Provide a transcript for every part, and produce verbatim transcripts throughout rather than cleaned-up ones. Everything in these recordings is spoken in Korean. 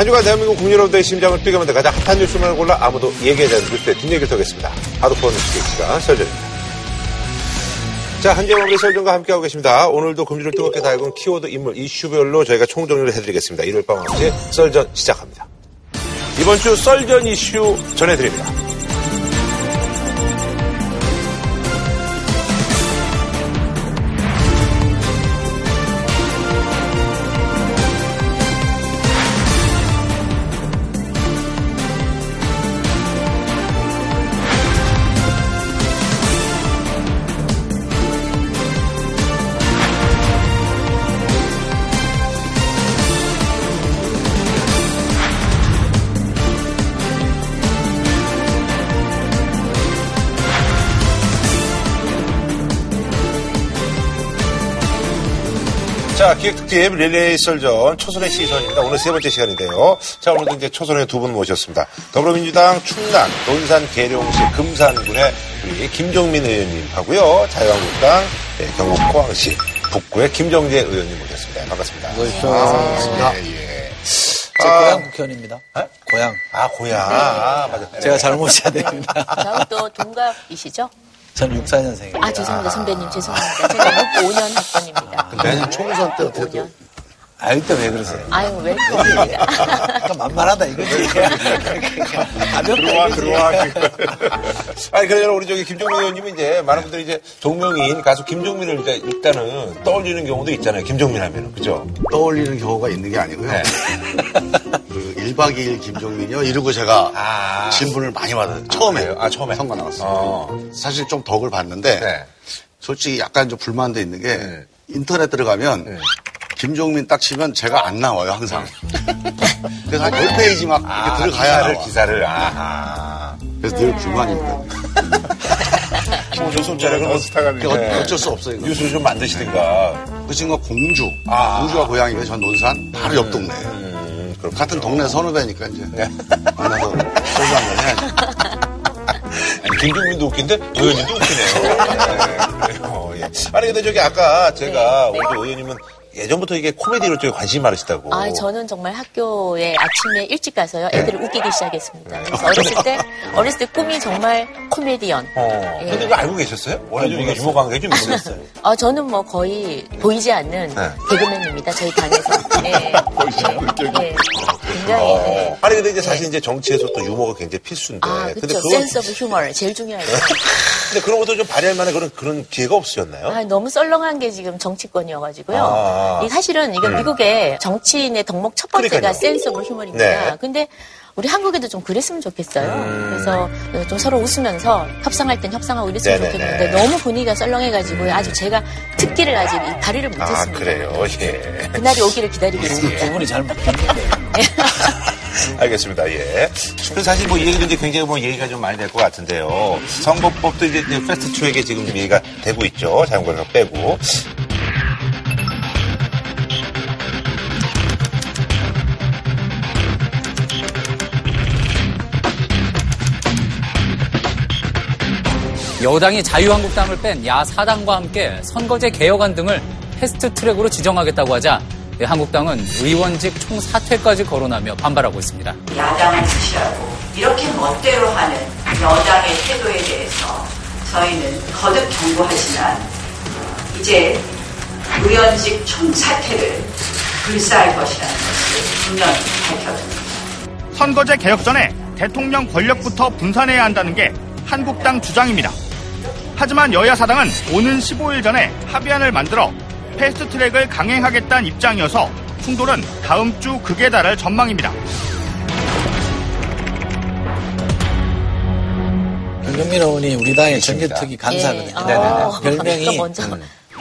한 주간 대한민국 국민 여러분들의 심장을 뛰게 만든 가장 핫한 뉴스만을 골라 아무도 얘기하지 않는 뉴스의 뒷얘기를 털겠습니다. 하드코어 뉴스의 시간 썰전입니다. 자, 한주간의 썰전과 함께하고 계십니다. 오늘도 금주를 뜨겁게 달군 키워드 인물 이슈별로 저희가 총정리를 해드리겠습니다. 일요일 밤 아홉 시 썰전 시작합니다. 이번 주 썰전 이슈 전해드립니다. 자, 기획특집 릴레이 썰전 초선의 시선입니다. 오늘 세 번째 시간인데요. 자, 오늘도 이제 초선의 두 분 모셨습니다. 더불어민주당 충남 논산 계룡시 금산군의 우리 김종민 의원님하고요. 자유한국당 네, 경북 포항시 북구의 김정재 의원님 모셨습니다. 반갑습니다. 모십시오. 아, 반갑습니다. 예, 예. 제 아, 고향 국현입니다. 아, 고향. 아, 고향. 네. 아, 맞아요. 제가 잘못이야 됩니다. 저는 또 동갑이시죠? 저는 육십사 년생입니다. 아, 죄송합니다. 선배님, 죄송합니다. 제가 육십오 년 학번입니다. 근데 내년 총선 때 어떻게 아, 이때 왜 그러세요? 아유, 왜 그러십니까? 약간 만만하다, 이거지. 들어와, 들어와. 아니, 그러나 우리 저기 김종민 의원님이 이제 많은 분들이 이제 종명인 가수 김종민을 이제 일단은 떠올리는 경우도 있잖아요. 김종민 하면은. 그죠? 떠올리는 경우가 있는 게 아니고요. 네. 그 일 박 이 일 김종민이요. 이러고 제가 아, 질문을 많이 받았어요. 처음에. 아, 아 처음에. 선거 나왔어요. 어. 사실 좀 덕을 봤는데. 네. 솔직히 약간 좀 불만도 있는 게. 네. 인터넷 들어가면. 네. 김종민 딱 치면 제가 안 나와요, 항상. 그래서 한 십 페이지 막 아, 이렇게 들어가야 기사를, 나와. 기사를, 아하. 그래서 늘 불만입니다. 조선자락은 어쩔, 어쩔 수 없어요. 이거. 뉴스를 좀 만드시든가. 그 친구가 공주. 아. 공주가 고향이에요, 전 논산. 바로 옆 동네. 음, 음, 같은 동네 선후배니까 이제. 네. 만나서 소주 한잔 해야지. 아니, 김종민도 웃긴데 의원님도 웃기네요. 네, 어, 예. 아니, 근데 저기 아까 제가 네, 네. 오늘 의원님은 예전부터 이게 코미디로 쪽에 관심이 많으시다고. 아, 저는 정말 학교에 아침에 일찍 가서요. 애들을 네. 웃기기 시작했습니다. 네. 그래서 어렸을 때, 어렸을 때 꿈이 정말 코미디언. 어. 예. 근데 그거 알고 계셨어요? 원래 네, 좀 이게 유머 관계 좀 있었어요. 아, 저는 뭐 거의 보이지 않는 네. 개그맨입니다. 저희 반에서. 네. 보이지 않는 개그맨. 굉장히. 어. 네. 아니, 근데 이제 사실 네. 이제 정치에서 또 유머가 굉장히 필수인데. 아, 그쵸. 근데 그건... 센스 오브 휴머를 제일 중요하죠. 근데 그런 것도 좀 발휘할 만한 그런, 그런 기회가 없으셨나요? 아, 너무 썰렁한 게 지금 정치권이어가지고요. 아. 이 사실은 이게 음. 미국의 정치인의 덕목 첫 번째가 그러니까요. 센스 오브 휴머입니다. 네. 근데 우리 한국에도 좀 그랬으면 좋겠어요. 음. 그래서 좀 서로 웃으면서 협상할 땐 협상하고 이랬으면 네네네. 좋겠는데 너무 분위기가 썰렁해가지고 음. 아주 제가 특기를 아직 발휘를 못했습니다. 아, 그래요? 예. 그날이 오기를 기다리고 있습니다. 두 분이 잘 못했는데요. 알겠습니다. 예. 사실 뭐 이 얘기도 이제 굉장히 뭐 얘기가 좀 많이 될 것 같은데요. 선거법도 이제 패스트트랙에 지금 얘기가 되고 있죠. 자연권에서 빼고. 여당이 자유한국당을 뺀 야사당과 함께 선거제 개혁안 등을 패스트트랙으로 지정하겠다고 하자 한국당은 의원직 총사퇴까지 거론하며 반발하고 있습니다. 야당을 무시하고 이렇게 멋대로 하는 여당의 태도에 대해서 저희는 거듭 경고하지만 이제 의원직 총사퇴를 불사할 것이라는 것을 분명히 밝혀둡니다. 선거제 개혁 전에 대통령 권력부터 분산해야 한다는 게 한국당 주장입니다. 하지만 여야 사당은 오는 십오 일 전에 합의안을 만들어 패스트트랙을 강행하겠다는 입장이어서 충돌은 다음 주 극에 달할 전망입니다. 김종민 의원이 우리 당의 전개특위 간사거든요. 예. 아, 별명이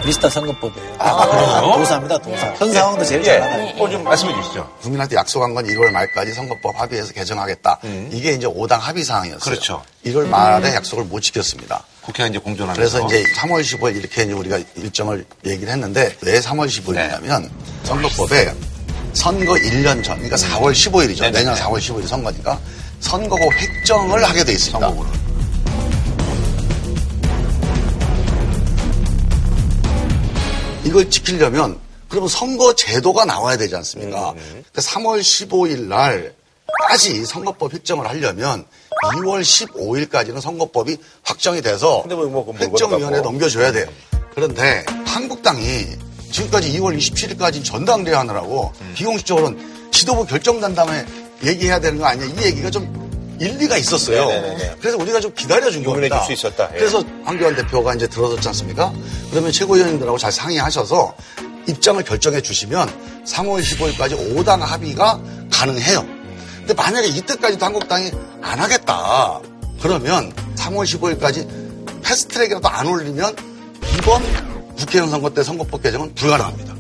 미스터 선거법이에요. 아, 아, 그래요? 도사입니다, 도사. 예. 현 상황도 제일 잘 알아요. 예. 어, 좀 말씀해 주시죠. 국민한테 약속한 건 일월 말까지 선거법 합의해서 개정하겠다. 음. 이게 이제 오 당 합의 사항이었어요. 그렇죠. 일월 말에 음. 약속을 못 지켰습니다. 국회가 이제 공존하면서. 그래서 이제 삼월 십오일 이렇게 이제 우리가 일정을 얘기를 했는데 왜 삼월 십오일이냐면 네. 선거법에 선거 일 년 전, 그러니까 사월 십오일이죠. 네네. 내년 사월 십오일 선거니까 선거가 획정을 하게 돼 있습니다. 선거구로. 이걸 지키려면 그러면 선거 제도가 나와야 되지 않습니까? 음. 삼월 십오일 날까지 선거법 확정을 하려면 이월 십오일까지는 선거법이 확정이 돼서 뭐, 뭐, 확정위원회에 넘겨줘야 돼요. 그런데 한국당이 지금까지 이월 이십칠일까지 전당대회 하느라고 음. 비공식적으로는 지도부 결정 난 다음에 얘기해야 되는 거 아니냐, 이 얘기가 좀 일리가 있었어요. 네네네네. 그래서 우리가 좀 기다려준 겁니다. 수 있었다. 예. 그래서 황교안 대표가 이제 들어섰지 않습니까? 그러면 최고위원님들하고 잘 상의하셔서 입장을 결정해 주시면 삼월 십오일까지 오당 합의가 가능해요. 근데 만약에 이때까지도 한국당이 안 하겠다 그러면 삼월 십오일까지 패스트트랙이라도 안 올리면 이번 국회의원 선거 때 선거법 개정은 불가능합니다.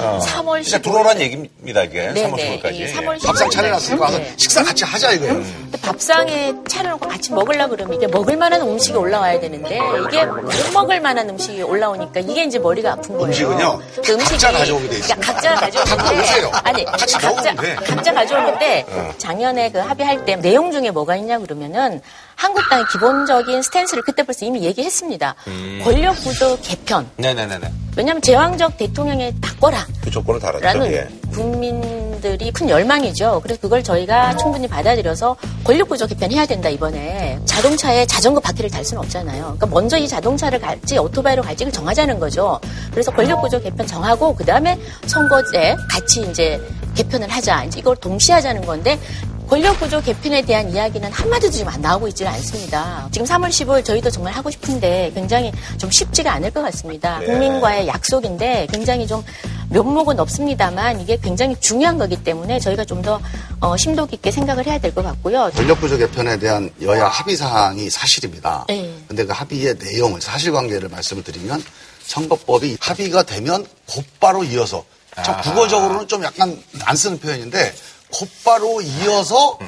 어. 삼월 십오일. 진짜 들어오란 얘기입니다, 이게. 네네. 삼월 십오일까지. 삼월 십오일. 밥상 차려놨으니까 네. 식사 같이 하자, 이거예요. 근데 밥상에 차려놓고 같이 먹으려고 그러면 이게 먹을 만한 음식이 올라와야 되는데 이게 못 먹을 만한 음식이 올라오니까 이게 이제 머리가 아픈 거예요. 음식은요? 그 음식이 각자 가져오게 돼 있어요. 그러니까 각자 가져오는데. 오세요. 아니, 같이 각자, 각자 가져오는데 어. 작년에 그 합의할 때 내용 중에 뭐가 있냐 그러면은 한국당의 기본적인 스탠스를 그때 벌써 이미 얘기했습니다. 음. 권력구조 개편. 네네네네. 왜냐하면 제왕적 대통령에 바꿔라. 그 조건을 달았죠. 예. 국민들이 큰 열망이죠. 그래서 그걸 저희가 충분히 받아들여서 권력구조 개편해야 된다 이번에. 자동차에 자전거 바퀴를 달 수는 없잖아요. 그러니까 먼저 이 자동차를 갈지 오토바이로 갈지를 정하자는 거죠. 그래서 권력구조 개편 정하고 그 다음에 선거제 같이 이제 개편을 하자. 이제 이걸 동시에 하자는 건데. 권력구조 개편에 대한 이야기는 한마디도 지금 안 나오고 있지는 않습니다. 지금 삼월 십오일 저희도 정말 하고 싶은데 굉장히 좀 쉽지가 않을 것 같습니다. 네. 국민과의 약속인데 굉장히 좀 면목은 없습니다만 이게 굉장히 중요한 거기 때문에 저희가 좀 더 어, 심도 깊게 생각을 해야 될 것 같고요. 권력구조 개편에 대한 여야 합의 사항이 사실입니다. 그런데 네. 그 합의의 내용을 사실관계를 말씀을 드리면 선거법이 합의가 되면 곧바로 이어서 아. 국어적으로는 좀 약간 안 쓰는 표현인데 곧바로 이어서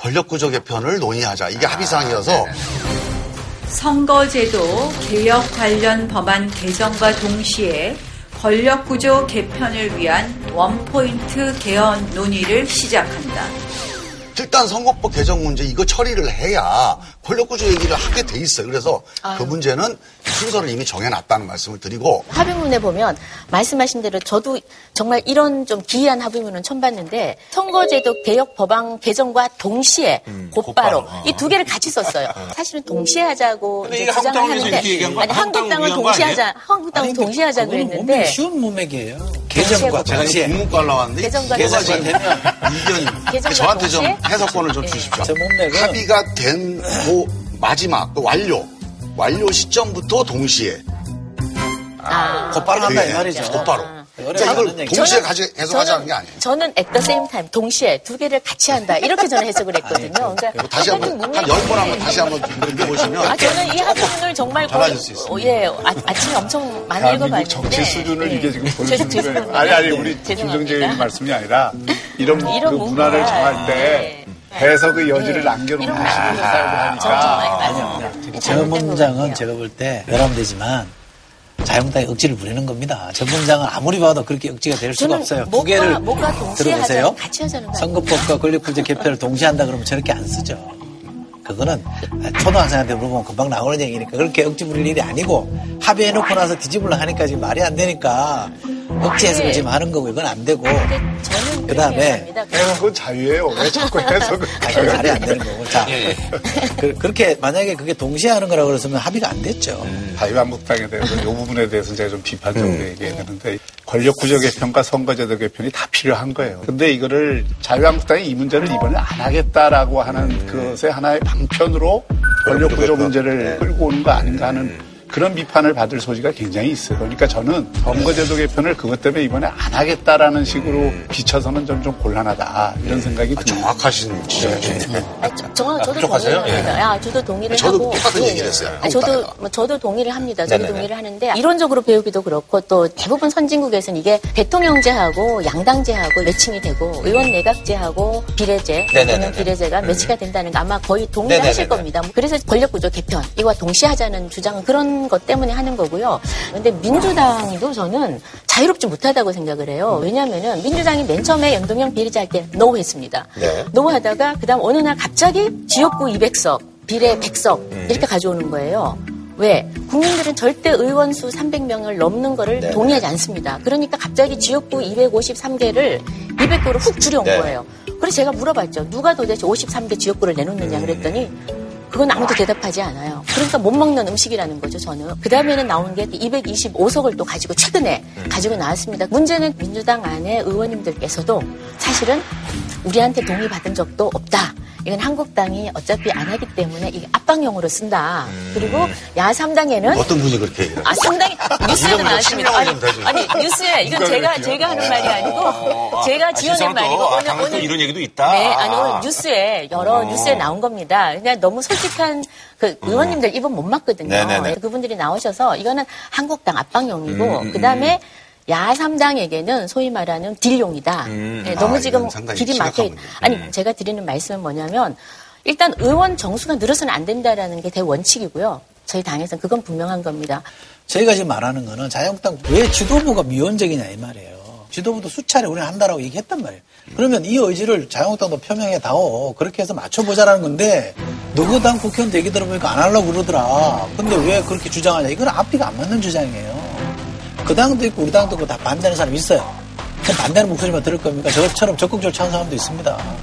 권력구조 개편을 논의하자. 이게 아, 합의사항이어서. 선거제도 개혁 관련 법안 개정과 동시에 권력구조 개편을 위한 원포인트 개헌 논의를 시작한다. 일단 선거법 개정 문제 이거 처리를 해야 권력구조 얘기를 하게 돼 있어요. 그래서 아유. 그 문제는 순서를 이미 정해놨다는 말씀을 드리고 합의문에 보면 말씀하신 대로 저도 정말 이런 좀 기이한 합의문은 처음 봤는데 선거제도 개혁 법안 개정과 동시에 음, 곧바로, 곧바로. 이 두 개를 같이 썼어요. 사실은 동시에 하자고 이제 주장을 하는데 아니 한국당은 동시에 하자 한국당은 동시에 하자고 했는데 쉬운 몸매기예요. 개정과 동시에 국문과 나왔는데 개정과 동시에 되면 이견이 저한테 좀 해석권을 좀 주십시오. 합의가 된 그 마지막 그 완료 완료 시점부터 동시에 아, 곧바로 한다 이 말이죠. 곧바로. 그러니까 이걸 동시에 해석하지 않는 게 아니에요. 저는 at the same time 동시에 두 개를 같이 한다 이렇게 저는 해석을 했거든요. 그러니까 뭐 다시 한번 한 열 번 한번 다시 한번 읽어보시면. 아, 저는 이 합의문을 정말 달라질 수 있어요. 예, 아, 아침에 엄청 많이 읽어봤는데. 정치 수준을 네. 이게 지금 보여주는 거예요. 아니 아니 우리 김정재 말씀이 아니라 이런, 이런 그 문화를 정할 때. 네. 해석의 여지를 네. 남겨놓는 식으로 살고 하니까. 저 문장은 제가 볼 때 외람되지만 자유한국당이 억지를 부리는 겁니다. 저 문장은 아무리 봐도 그렇게 억지가 될 수가 없어요. 두 개를 들어보세요. 하자는, 선거법과 권력구조 개편을 동시에 한다 그러면 저렇게 안 쓰죠. 그거는 초등학생한테 물어보면 금방 나오는 얘기니까 그렇게 억지 부릴 일이 아니고 합의해놓고 나서 뒤집으려 하니까 지금 말이 안 되니까 억지 해석을 지금 하는 거고 이건 안 되고 그 다음에 해석은 자유예요. 왜 자꾸 해석은 말이 안 되는 거고 자 예, 예. 그, 그렇게 만약에 그게 동시에 하는 거라고 그랬으면 합의가 안 됐죠. 음. 자유한국당에 대해서 이 부분에 대해서 제가 좀 비판적으로 음. 얘기해야 되는데 권력구조 개편과 선거제도 개편이 다 필요한 거예요. 근데 이거를 자유한국당이 이 문제를 이번에 안 하겠다라고 하는 음. 그것의 하나의 방편으로 권력구조 문제를 끌고 오는 거 아닌가 하는 그런 비판을 받을 소지가 굉장히 있어요. 그러니까 저는 선거제도 개편을 그것 때문에 이번에 안 하겠다라는 식으로 비춰서는 좀, 좀 곤란하다 이런 생각이 듭니다. 아, 정확하신 지적이네요. 아, 저도 동의합니다. 예. 아, 저도 동의를 저도 하고. 저도 똑같은 예. 얘기를 했어요. 아, 저도, 뭐, 저도 동의를 합니다. 저도 네네네. 동의를 하는데 이론적으로 배우기도 그렇고 또 대부분 선진국에서는 이게 대통령제하고 양당제하고 매칭이 되고 의원 내각제하고 비례제 또는 비례제가 매치가 된다는 거 아마 거의 동의하실 겁니다. 그래서 권력구조 개편 이와 동시에 하자는 주장은 그런 것 때문에 하는 거고요. 그런데 민주당도 저는 자유롭지 못하다고 생각을 해요. 왜냐하면은 민주당이 맨 처음에 연동형 비례제 할 때 노 했습니다. 네. 노 하다가 그다음 어느 날 갑자기 지역구 이백석, 비례 백석 이렇게 가져오는 거예요. 왜? 국민들은 절대 의원 수 삼백 명을 넘는 거를 네. 동의하지 않습니다. 그러니까 갑자기 지역구 이백오십삼 개를 이백 개로 훅 줄여온 네. 거예요. 그래서 제가 물어봤죠. 누가 도대체 오십삼 개 지역구를 내놓느냐 그랬더니 그건 아무도 대답하지 않아요. 그러니까 못 먹는 음식이라는 거죠, 저는. 그 다음에는 나온 게 이백이십오 석을 또 가지고 최근에 음. 가지고 나왔습니다. 문제는 민주당 안에 의원님들께서도 사실은 우리한테 동의받은 적도 없다. 이건 한국당이 어차피 안 하기 때문에 이 압박용으로 쓴다. 음. 그리고 야삼 당에는 어떤 분이 그렇게 얘기해요? 아, 상당히 뉴스에도 나왔습니다. 아니, 아니 뉴스에 이건 제가 제가 하는 말이 아니고 제가 지어낸 말이고 오늘 오늘 이런 얘기도 있다. 네, 아니 오늘 뉴스에 여러 뉴스에 나온 겁니다. 그냥 너무 솔직한 그 의원님들 입은 못 맞거든요. 네네네. 그분들이 나오셔서 이거는 한국당 압박용이고 음, 그다음에. 음. 야삼 당에게는 소위 말하는 딜용이다. 음, 네, 너무 아, 지금 길이 막혀. 아니 음. 제가 드리는 말씀은 뭐냐면 일단 의원 정수가 늘어서는 안 된다라는 게 대원칙이고요. 저희 당에서는 그건 분명한 겁니다. 저희가 지금 말하는 거는 자유한국당 왜 지도부가 미온적이냐 이 말이에요. 지도부도 수차례 우리는 한다라고 얘기했단 말이에요. 그러면 이 의지를 자유한국당도 표명해 다오 그렇게 해서 맞춰보자라는 건데 너그 당 국회의원 얘기 들어보니까 안 하려고 그러더라. 근데 왜 그렇게 주장하냐. 이건 앞뒤가 안 맞는 주장이에요. 그 당도 있고 우리 당도 있고 다 반대하는 사람이 있어요. 반대하는 목소리만 들을 겁니까? 저처럼 적극적으로 찬성하는 사람도 있습니다.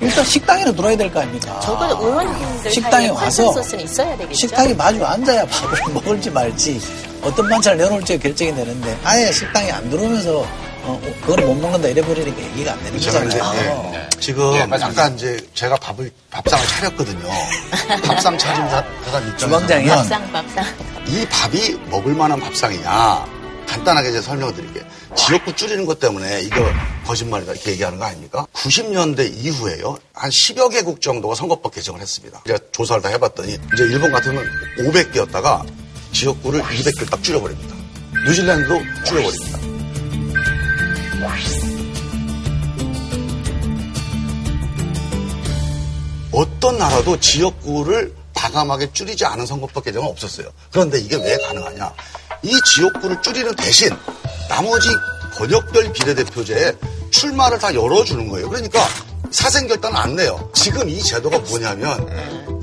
일단 식당에는 들어야 될 거 아닙니까? 적어도 의원님들 식당에 와서 있어야 되겠죠? 식당에 마주 앉아야 밥을 먹을지 말지 어떤 반찬을 내놓을지 결정이 되는데 아예 식당에 안 들어오면서 어, 그걸 못 먹는다 이래버리니까 얘기가 안 되는 거잖아요. 네. 지금 네, 잠깐 이제 제가 밥을 밥상을 차렸거든요. 밥상 차린 사람 있죠. 주방장이 밥상 밥상 이 밥이 먹을 만한 밥상이냐? 간단하게 제가 설명을 드릴게요. 지역구 줄이는 것 때문에 이거 거짓말이다 이렇게 얘기하는 거 아닙니까? 구십 년대 이후에요. 한 십여 개국 정도가 선거법 개정을 했습니다. 제가 조사를 다 해봤더니 이제 일본 같은 경우는 오백 개였다가 지역구를 이백 개 딱 줄여버립니다. 뉴질랜드도 줄여버립니다. 어떤 나라도 지역구를 과감하게 줄이지 않은 선거법 개정은 없었어요. 그런데 이게 왜 가능하냐? 이 지역구를 줄이는 대신 나머지 권역별 비례대표제에 출마를 다 열어주는 거예요. 그러니까 사생결단 안 내요. 지금 이 제도가 뭐냐면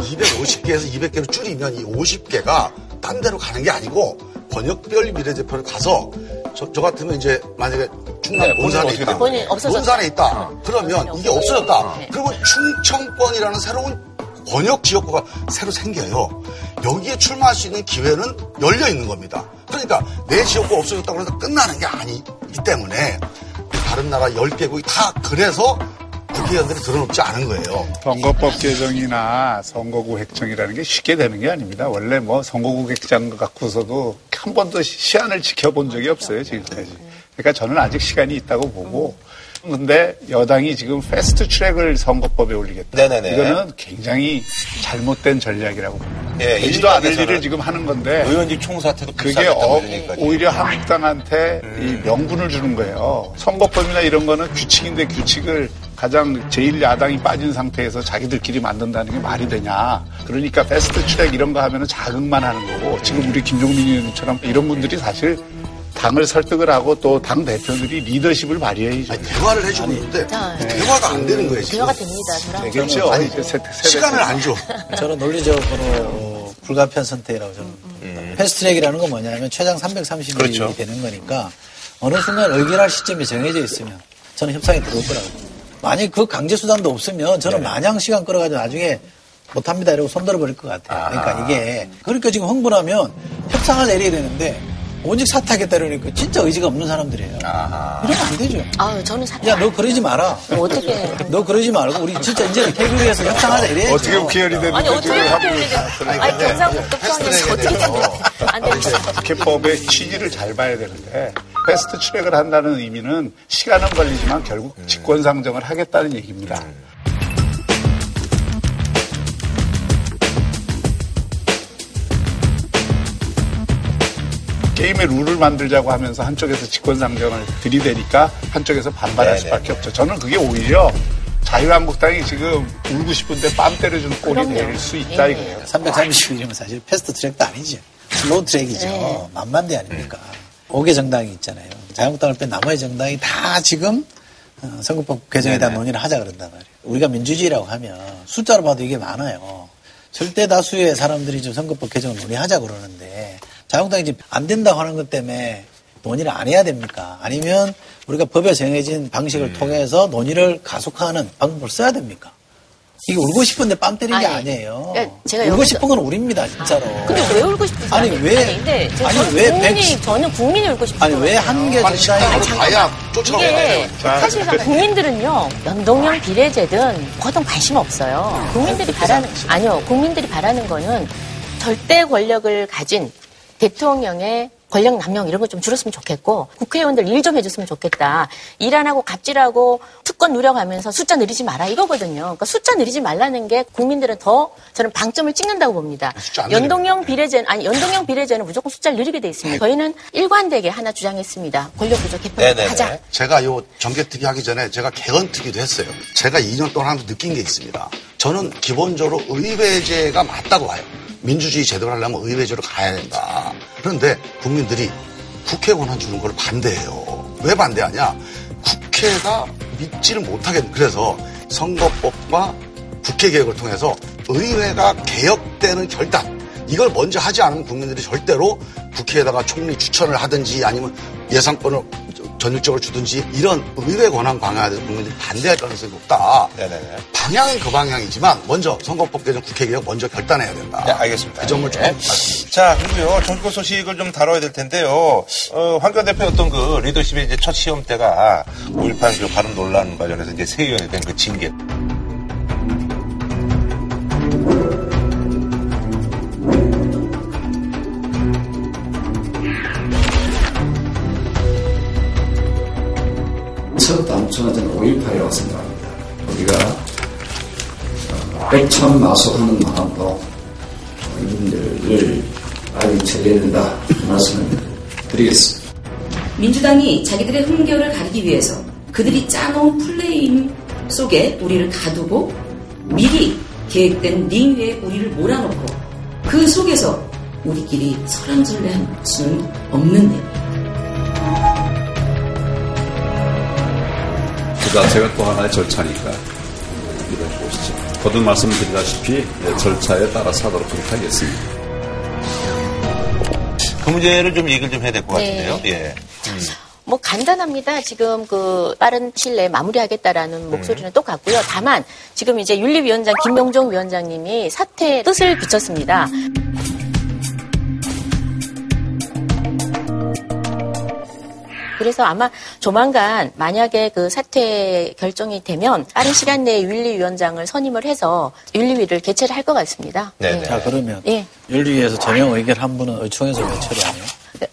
이백오십 개에서 이백 개로 줄이면 이 오십 개가 딴 데로 가는 게 아니고 권역별 비례대표를 가서 저, 저 같으면 이제 만약에 충남 네, 본산에 있다. 본산에 있다. 어. 그러면 이게 없어졌다. 어. 그리고 충청권이라는 새로운 번역 지역구가 새로 생겨요. 여기에 출마할 수 있는 기회는 열려 있는 겁니다. 그러니까 내 지역구가 없어졌다고 해서 끝나는 게 아니기 때문에 다른 나라 열 개국이 다 그래서 국회의원들이 드러눕지 않은 거예요. 선거법 개정이나 선거구 획정이라는 게 쉽게 되는 게 아닙니다. 원래 뭐 선거구 획정 갖고서도 한 번도 시안을 지켜본 적이 없어요. 지금까지. 그러니까 저는 아직 시간이 있다고 보고 근데 여당이 지금 패스트트랙을 선거법에 올리겠다. 네네네. 이거는 굉장히 잘못된 전략이라고 봅니다. 네, 일도 안 될 일을 지금 하는 건데 의원직 총사태도 그게 어, 오히려 한국당한테 음. 이 명분을 주는 거예요. 선거법이나 이런 거는 규칙인데 규칙을 가장 제일 야당이 빠진 상태에서 자기들끼리 만든다는 게 말이 되냐. 그러니까 패스트트랙 이런 거 하면은 자극만 하는 거고 지금 우리 김종민 의원처럼 이런 분들이 사실 당을 설득을 하고 또 당 대표들이 리더십을 발휘해야죠. 아니, 대화를 해주고 있는데 네. 대화가 안 되는 거예요. 대화가 지금. 됩니다. 네, 그렇죠. 아니, 세, 세, 세, 시간을 세, 안 줘. 저는 논리적으로 어, 불가피한 선택이라고 저는 음. 패스트트랙이라는 건 뭐냐면 최장 삼백삼십 일이 그렇죠. 되는 거니까 어느 순간 의결할 시점이 정해져 있으면 저는 협상이 들어올 거라고. 만약 그 강제 수단도 없으면 저는 네. 마냥 시간 끌어가지고 나중에 못합니다 이러고 손들어 버릴 것 같아요. 아. 그러니까 이게 그러니까 지금 흥분하면 협상을 내려야 되는데 오직 사퇴하겠다 이러니까 진짜 의지가 없는 사람들이에요. 아하. 이러면 안 되죠. 아, 저는 사퇴. 야, 너 그러지 마라. 어떻게 해? 너 그러지 말고 우리 진짜 이제 태국에서 협상하자 이래. 어떻게 국회의원이 되는 거지? 아니, 어떻게 국회의원이 되는 아니, 경상북도권에서 어떻게 안 되지? 국회법의 취지를 잘 봐야 되는데 패스트 트랙을 한다는 의미는 시간은 걸리지만 결국 직권상정을 하겠다는 얘기입니다. 게임의 룰을 만들자고 하면서 한쪽에서 직권상정을 들이대니까 한쪽에서 반발할 네네. 수밖에 없죠. 저는 그게 오히려 자유한국당이 지금 울고 싶은데 뺨 때려주는 꼴이 될 수 있다 이거예요. 삼백삼십일이면 사실 패스트트랙도 아니지. 슬로우트랙이죠. 네. 만만대 아닙니까. 다섯 개 정당이 있잖아요. 자유한국당을 뺀 나머지 정당이 다 지금 선거법 개정에 대한 논의를 하자 그런단 말이에요. 우리가 민주주의라고 하면 숫자로 봐도 이게 많아요. 절대 다수의 사람들이 좀 선거법 개정을 논의하자 그러는데 자유한국당이 지금 안 된다고 하는 것 때문에 논의를 안 해야 됩니까? 아니면 우리가 법에 정해진 방식을 음. 통해서 논의를 가속화하는 방법을 써야 됩니까? 이게 울고 싶은데 뺨 때린 아니, 게 아니에요. 제가 울고 여기서... 싶은 건 우립니다, 진짜로. 아, 근데 왜 울고 싶은지 아니, 왜? 아니, 근데 아니, 저는 왜 국민이, 백... 저는 국민이 울고 싶은 거예요. 아니, 왜 한계적인 가야 쫓아오네. 사실 국민들은요, 연동형 비례제든 뭐든 관심 없어요. 국민들이 바라는, 아니요, 국민들이 바라는 거는 절대 권력을 가진 대통령의 권력 남용 이런 거 좀 줄었으면 좋겠고 국회의원들 일 좀 해줬으면 좋겠다. 일 안 하고 갑질하고 특권 누려가면서 숫자 늘리지 마라 이거거든요. 그러니까 숫자 늘리지 말라는 게 국민들은 더 저는 방점을 찍는다고 봅니다. 연동형 비례제는 아니 연동형 비례제는 무조건 숫자를 늘리게 돼 있습니다. 저희는 일관되게 하나 주장했습니다. 권력구조 개편하자. 제가 요 정개특위 하기 전에 제가 개헌특위도 했어요. 제가 이 년 동안 하면서 느낀 게 있습니다. 저는 기본적으로 의회제가 맞다고 봐요. 민주주의 제도를 하려면 의회제로 가야 된다. 그런데 국민들이 국회 권한 주는 걸 반대해요. 왜 반대하냐? 국회가 믿지를 못하겠는. 그래서 선거법과 국회 개혁을 통해서 의회가 개혁되는 결단. 이걸 먼저 하지 않으면 국민들이 절대로 국회에다가 총리 추천을 하든지 아니면 예산권을 전율적으로 주든지 이런 의회 권한 강화에 대해서 국민들이 반대할 가능성이 높다. 네네네. 방향은 그 방향이지만 먼저 선거법 개정 국회 개혁 먼저 결단해야 된다. 네, 알겠습니다. 그 점을 네. 조금 말씀드립니다. 자, 그리고요. 정치권 소식을 좀 다뤄야 될 텐데요. 어, 황교안 대표 어떤 그 리더십의 이제 첫 시험 때가 오일팔 그 발언 논란 관련해서 이제 세위원에 된 그 징계. 첫 단초는 오일팔에 왔습니다. 우리가 백참마속하는 마음으로 국민들을 빨리 처리해야 된다 말씀을 드리겠습니다. 민주당이 자기들의 흠결을 가리기 위해서 그들이 짜놓은 플레임 속에 우리를 가두고 미리 계획된 링 위에 우리를 몰아놓고 그 속에서 우리끼리 설랑설레할 수는 없는데 그가 제가 또 하나의 절차니까 이렇게 보시죠. 거듭 말씀드리다시피 절차에 따라서 하도록 하겠습니다. 그 문제를 좀 얘기를 좀 해야 될 것 같은데요. 네. 예. 음. 뭐 간단합니다. 지금 그 빠른 시일 내에 마무리하겠다라는 목소리는 음. 똑같고요. 다만 지금 이제 윤리위원장 김명종 위원장님이 사퇴의 뜻을 비쳤습니다. 그래서 아마 조만간 만약에 그 사퇴 결정이 되면 빠른 시간 내에 윤리위원장을 선임을 해서 윤리위를 개최를 할 것 같습니다. 네. 자 그러면 예. 윤리위에서 전형 의결 한 분은 의총에서 개최를 하네요.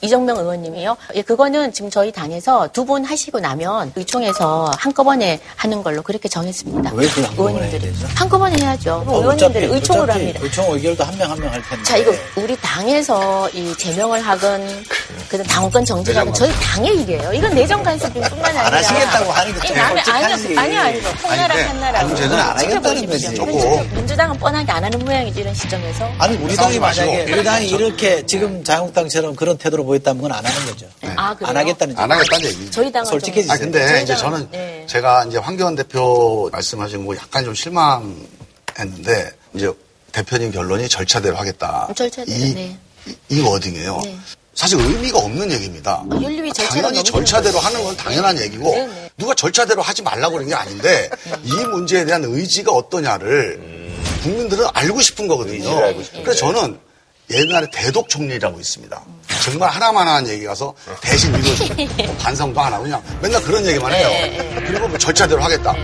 이정명 의원님이요. 예, 그거는 지금 저희 당에서 두 분 하시고 나면 의총에서 한꺼번에 하는 걸로 그렇게 정했습니다. 왜 그 한꺼번에 해야 되죠? 한꺼번에 해야죠. 어, 의원님들이 의총으로 합니다. 의총 의결도 한 명 한 명 할 텐데. 자, 이거 우리 당에서 이 제명을 하건 그 당권 정지를 하건 저희 당의 일이에요. 이건 내정 간섭뿐만 아니라. 안 하시겠다고 하는 것도 솔직하지. 아니요. 아니요. 통나라 한나라고. 문제는 안 하겠다는 거지. 민주당은 뻔하게 안 하는 모양이지 이런 시점에서. 아니 우리 당이 만약에 우리 당이 이렇게 지금 자유한국당처럼 그런 태도 보였다면 그건 안 하는 거죠. 네. 아, 안 하겠다는 안 하겠다는 얘기. 저희 당은 솔직해지죠. 아 근데 저희 이제 저는 네. 제가 이제 황교안 대표 말씀하신 거 약간 좀 실망했는데 이제 대표님 결론이 절차대로 하겠다. 절차대로. 이, 네. 이, 이 워딩이에요. 네. 사실 의미가 없는 얘기입니다. 아, 윤리위 당연히 절차대로 하는 건 당연한 얘기고 네, 네. 누가 절차대로 하지 말라고 그런 게 아닌데 네. 이 문제에 대한 의지가 어떠냐를 음. 국민들은 알고 싶은 거거든요. 알고 그래서 저는 옛날에 대독 총리라고 있습니다. 정말 하나만한 얘기가서 대신 이거 반성도 안 하고 그냥 맨날 그런 얘기만 해요. 그리고 뭐 절차대로 하겠다.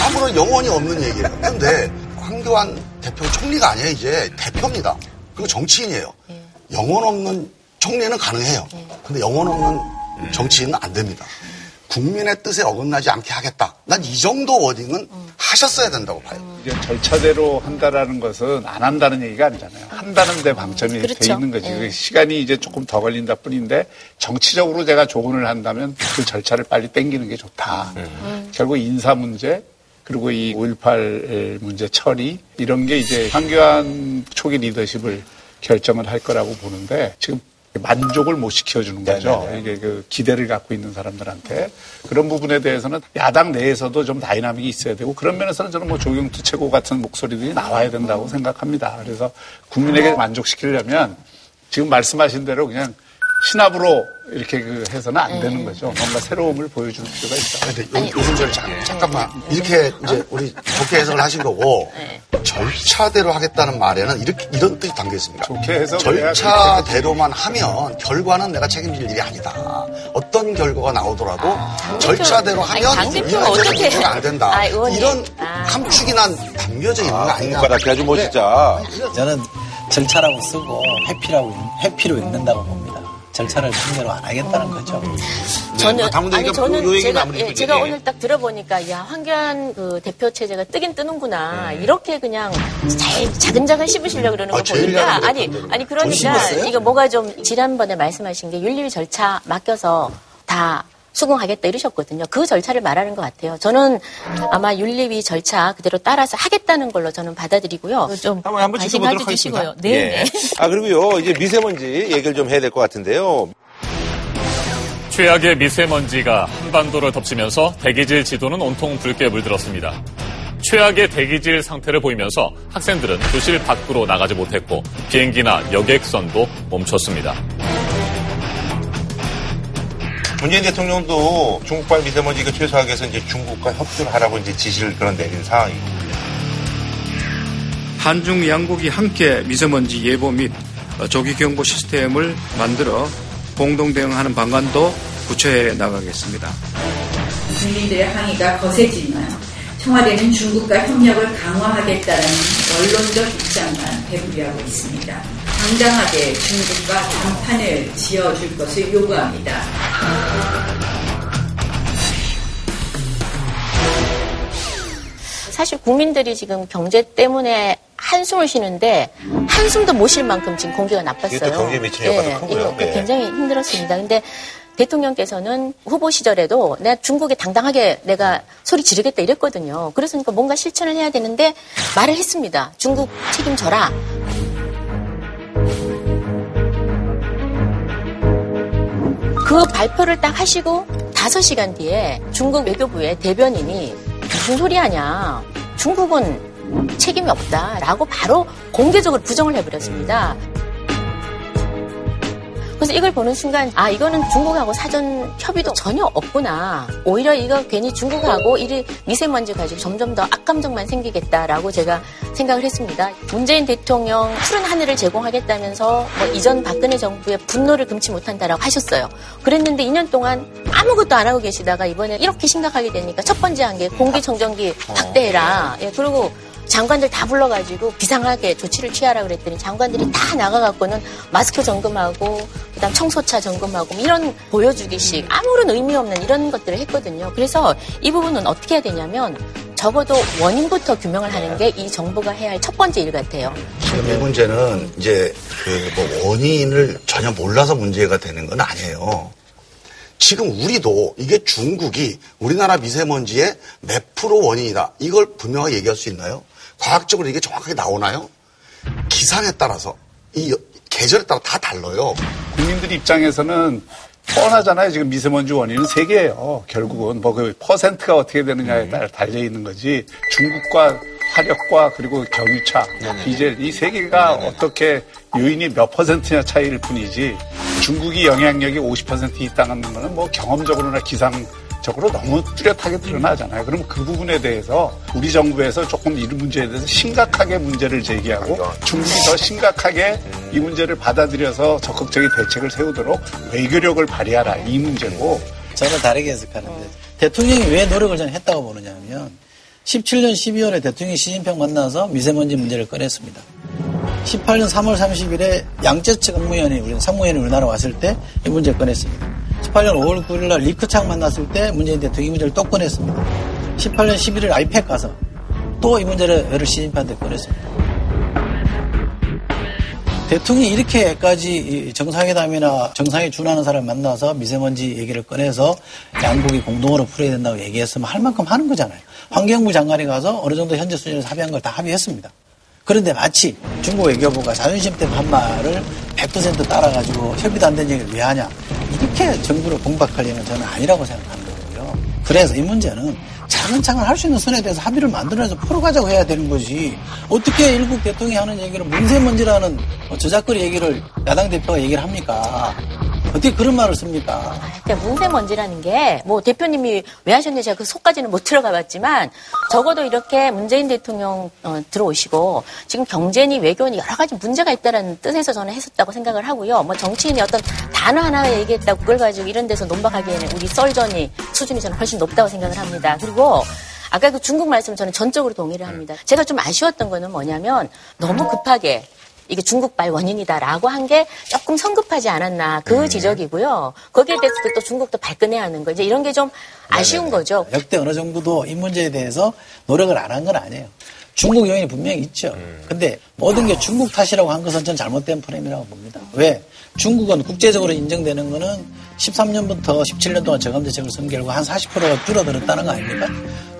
아무런 영혼이 없는 얘기예요. 그런데 황교안 대표 총리가 아니에요. 이제 대표입니다. 그리고 정치인이에요. 영혼 없는 총리는 가능해요. 근데 영혼 없는 정치인은 안 됩니다. 국민의 뜻에 어긋나지 않게 하겠다. 난 이 정도 워딩은 음. 하셨어야 된다고 봐요. 이제 절차대로 한다라는 것은 안 한다는 얘기가 아니잖아요. 한다는 데 방점이 그렇죠. 돼 있는 거지. 예. 시간이 이제 조금 더 걸린다 뿐인데 정치적으로 제가 조언을 한다면 그 절차를 빨리 땡기는 게 좋다. 음. 음. 결국 인사 문제 그리고 이 오일팔 문제 처리 이런 게 이제 황교안 초기 리더십을 결정을 할 거라고 보는데 지금 만족을 못 시켜주는 거죠. 네네네. 이게 그 기대를 갖고 있는 사람들한테. 그런 부분에 대해서는 야당 내에서도 좀 다이나믹이 있어야 되고, 그런 면에서는 저는 뭐 조경태 최고 같은 목소리들이 나와야 된다고 생각합니다. 그래서 국민에게 만족시키려면 지금 말씀하신 대로 그냥 신압으로 이렇게 그 해서는 안 되는 거죠. 뭔가 새로움을 보여줄 필요가 있다. 근데 요즘 절 잠깐만 이렇게 이제 우리 좋게 해석을 하신 거고, 절차대로 하겠다는 말에는 이렇게 이런 뜻이 담겨 있습니다. 좋게 해서 절차대로만 하면 결과는 내가 책임질 일이 아니다. 어떤 결과가 나오더라도 아, 절차대로 하면 아니, 이런 절차가 안 된다. 아, 이런 아, 함축이 난 담겨져 있는 거 아닌가? 바닥에 아주 멋있다. 저는 절차라고 쓰고 회피라고 회피로 읽는다고 봅니다. 절차를 통제로 안 하겠다는 거죠. 저는 아니 저는 제가, 예, 제가 오늘 딱 들어보니까 야 황교안 그 대표 체제가 뜨긴 뜨는구나. 음. 이렇게 그냥 잘 자근자근 씹으시려고 그러는 거 아, 보니까 아니 아니 그러니까 이거 뭐가 좀 지난번에 말씀하신 게 윤리위 절차 맡겨서 다 수긍하겠다 이러셨거든요. 그 절차를 말하는 것 같아요. 저는 아마 윤리위 절차 그대로 따라서 하겠다는 걸로 저는 받아들이고요. 좀 관심 가져주시고요. 네. 예. 아 그리고요 이제 미세먼지 얘기를 좀 해야 될 것 같은데요. 최악의 미세먼지가 한반도를 덮치면서 대기질 지도는 온통 붉게 물들었습니다. 최악의 대기질 상태를 보이면서 학생들은 교실 밖으로 나가지 못했고 비행기나 여객선도 멈췄습니다. 문재인 대통령도 중국발 미세먼지 그 최소화하기 위해서 이제 중국과 협조를 하라고 이제 지시를 그런 내린 상황이고. 한중 양국이 함께 미세먼지 예보 및 조기 경보 시스템을 만들어 공동 대응하는 방안도 구체해 나가겠습니다. 국민들의 항의가 거세지만 청와대는 중국과 협력을 강화하겠다는 원론적 입장만 배부리하고 있습니다. 당당하게 중국과 단판을 지어줄 것을 요구합니다. 사실 국민들이 지금 경제 때문에 한숨을 쉬는데 한숨도 못 쉴 만큼 지금 공기가 나빴어요. 이것도 경제에 미치는 효과도 크고요. 네, 굉장히 힘들었습니다. 근데 대통령께서는 후보 시절에도 내가 중국에 당당하게 내가 소리 지르겠다 이랬거든요. 그래서 뭔가 실천을 해야 되는데 말을 했습니다. 중국 책임져라. 그 발표를 딱 하시고 다섯 시간 뒤에 중국 외교부의 대변인이 무슨 소리 하냐. 중국은 책임이 없다라고 바로 공개적으로 부정을 해버렸습니다. 그래서 이걸 보는 순간 아 이거는 중국하고 사전 협의도 전혀 없구나. 오히려 이거 괜히 중국하고 이 미세먼지 가지고 점점 더 악감정만 생기겠다라고 제가 생각을 했습니다. 문재인 대통령 푸른 하늘을 제공하겠다면서 뭐 이전 박근혜 정부의 분노를 금치 못한다라고 하셨어요. 그랬는데 이 년 동안 아무것도 안 하고 계시다가 이번에 이렇게 심각하게 되니까 첫 번째 한 게 공기청정기 확대해라. 예, 그리고 장관들 다 불러가지고 비상하게 조치를 취하라 그랬더니 장관들이 다 나가갖고는 마스크 점검하고 그다음 청소차 점검하고 이런 보여주기식 아무런 의미 없는 이런 것들을 했거든요. 그래서 이 부분은 어떻게 해야 되냐면 적어도 원인부터 규명을 하는 게 이 정부가 해야 할 첫 번째 일 같아요. 지금 이 문제는 이제 그 뭐 원인을 전혀 몰라서 문제가 되는 건 아니에요. 지금 우리도 이게 중국이 우리나라 미세먼지의 몇 프로 원인이다. 이걸 분명하게 얘기할 수 있나요? 과학적으로 이게 정확하게 나오나요? 기상에 따라서, 이 계절에 따라 다 달라요. 국민들 입장에서는 뻔하잖아요. 지금 미세먼지 원인은 세 개예요. 결국은 뭐 그 퍼센트가 어떻게 되느냐에 따라 달려 있는 거지. 중국과 화력과 그리고 경유차, 네네. 디젤 이 세 개가 네네. 어떻게 요인이 몇 퍼센트냐 차이일 뿐이지. 중국이 영향력이 오십 퍼센트 있다는 거는 뭐 경험적으로나 기상 적으로 너무 뚜렷하게 드러나잖아요. 그럼 그 부분에 대해서 우리 정부에서 조금 이 문제에 대해서 심각하게 문제를 제기하고 중국이 더 심각하게 이 문제를 받아들여서 적극적인 대책을 세우도록 외교력을 발휘하라 이 문제고. 저는 다르게 해석하는데 대통령이 왜 노력을 좀 했다고 보느냐 하면 십칠 년 십이 월에 대통령이 시진핑 만나서 미세먼지 문제를 꺼냈습니다. 십팔 년 삼 월 삼십 일에 양재측 국무위원이 우리 상무위원이 우리나라 왔을 때 이 문제 꺼냈습니다. 십팔 년 오 월 구 일 날 리커창 만났을 때 문재인 대통령이 이 문제를 또 꺼냈습니다. 십팔 년 십일 일 아이팩 가서 또 이 문제를 여러 시진핑한테 꺼냈습니다. 대통령이 이렇게까지 정상회담이나 정상에 준하는 사람 만나서 미세먼지 얘기를 꺼내서 양국이 공동으로 풀어야 된다고 얘기했으면 할 만큼 하는 거잖아요. 환경부 장관이 가서 어느 정도 현재 수준에서 합의한 걸 다 합의했습니다. 그런데 마치 중국 외교부가 자존심 때문에 한 말을 백 퍼센트 따라가지고 협의도 안 된 얘기를 왜 하냐. 이렇게 정부를 공박할 일은 저는 아니라고 생각하는 거고요. 그래서 이 문제는 차근차근 할 수 있는 선에 대해서 합의를 만들어서 풀어가자고 해야 되는 거지. 어떻게 일국 대통령이 하는 얘기를 문세먼지라는 저작거리 얘기를 야당 대표가 얘기를 합니까? 어떻게 그런 말을 씁니까? 그러니까 문세먼지라는 게 뭐 대표님이 왜 하셨는지 제가 그 속까지는 못 들어가봤지만 적어도 이렇게 문재인 대통령 어, 들어오시고 지금 경제니 외교니 여러 가지 문제가 있다라는 뜻에서 저는 했었다고 생각을 하고요. 뭐 정치인이 어떤 단어 하나 얘기했다고 그걸 가지고 이런 데서 논박하기에는 우리 썰전이 수준이 저는 훨씬 높다고 생각을 합니다. 그리고 아까 그 중국 말씀 저는 전적으로 동의를 합니다. 제가 좀 아쉬웠던 거는 뭐냐면 너무 급하게 이게 중국발 원인이다라고 한 게 조금 성급하지 않았나 그 음. 지적이고요. 거기에 대해서 또 중국도 발끈해야 하는 거 이제 이런 게 좀 아쉬운 네네. 거죠. 역대 어느 정부도 이 문제에 대해서 노력을 안 한 건 아니에요. 중국 요인이 분명히 있죠. 음. 근데 모든 게 중국 탓이라고 한 것은 전 잘못된 프레임이라고 봅니다. 왜? 중국은 국제적으로 인정되는 거는 십삼 년부터 십칠 년 동안 저감대책을 쓴 결과 한 사십 퍼센트가 줄어들었다는 거 아닙니까?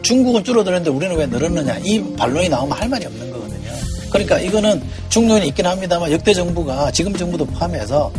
중국은 줄어들었는데 우리는 왜 늘었느냐. 이 반론이 나오면 할 말이 없는 거거든요. 그러니까 이거는 중론이 있긴 합니다만 역대 정부가 지금 정부도 포함해서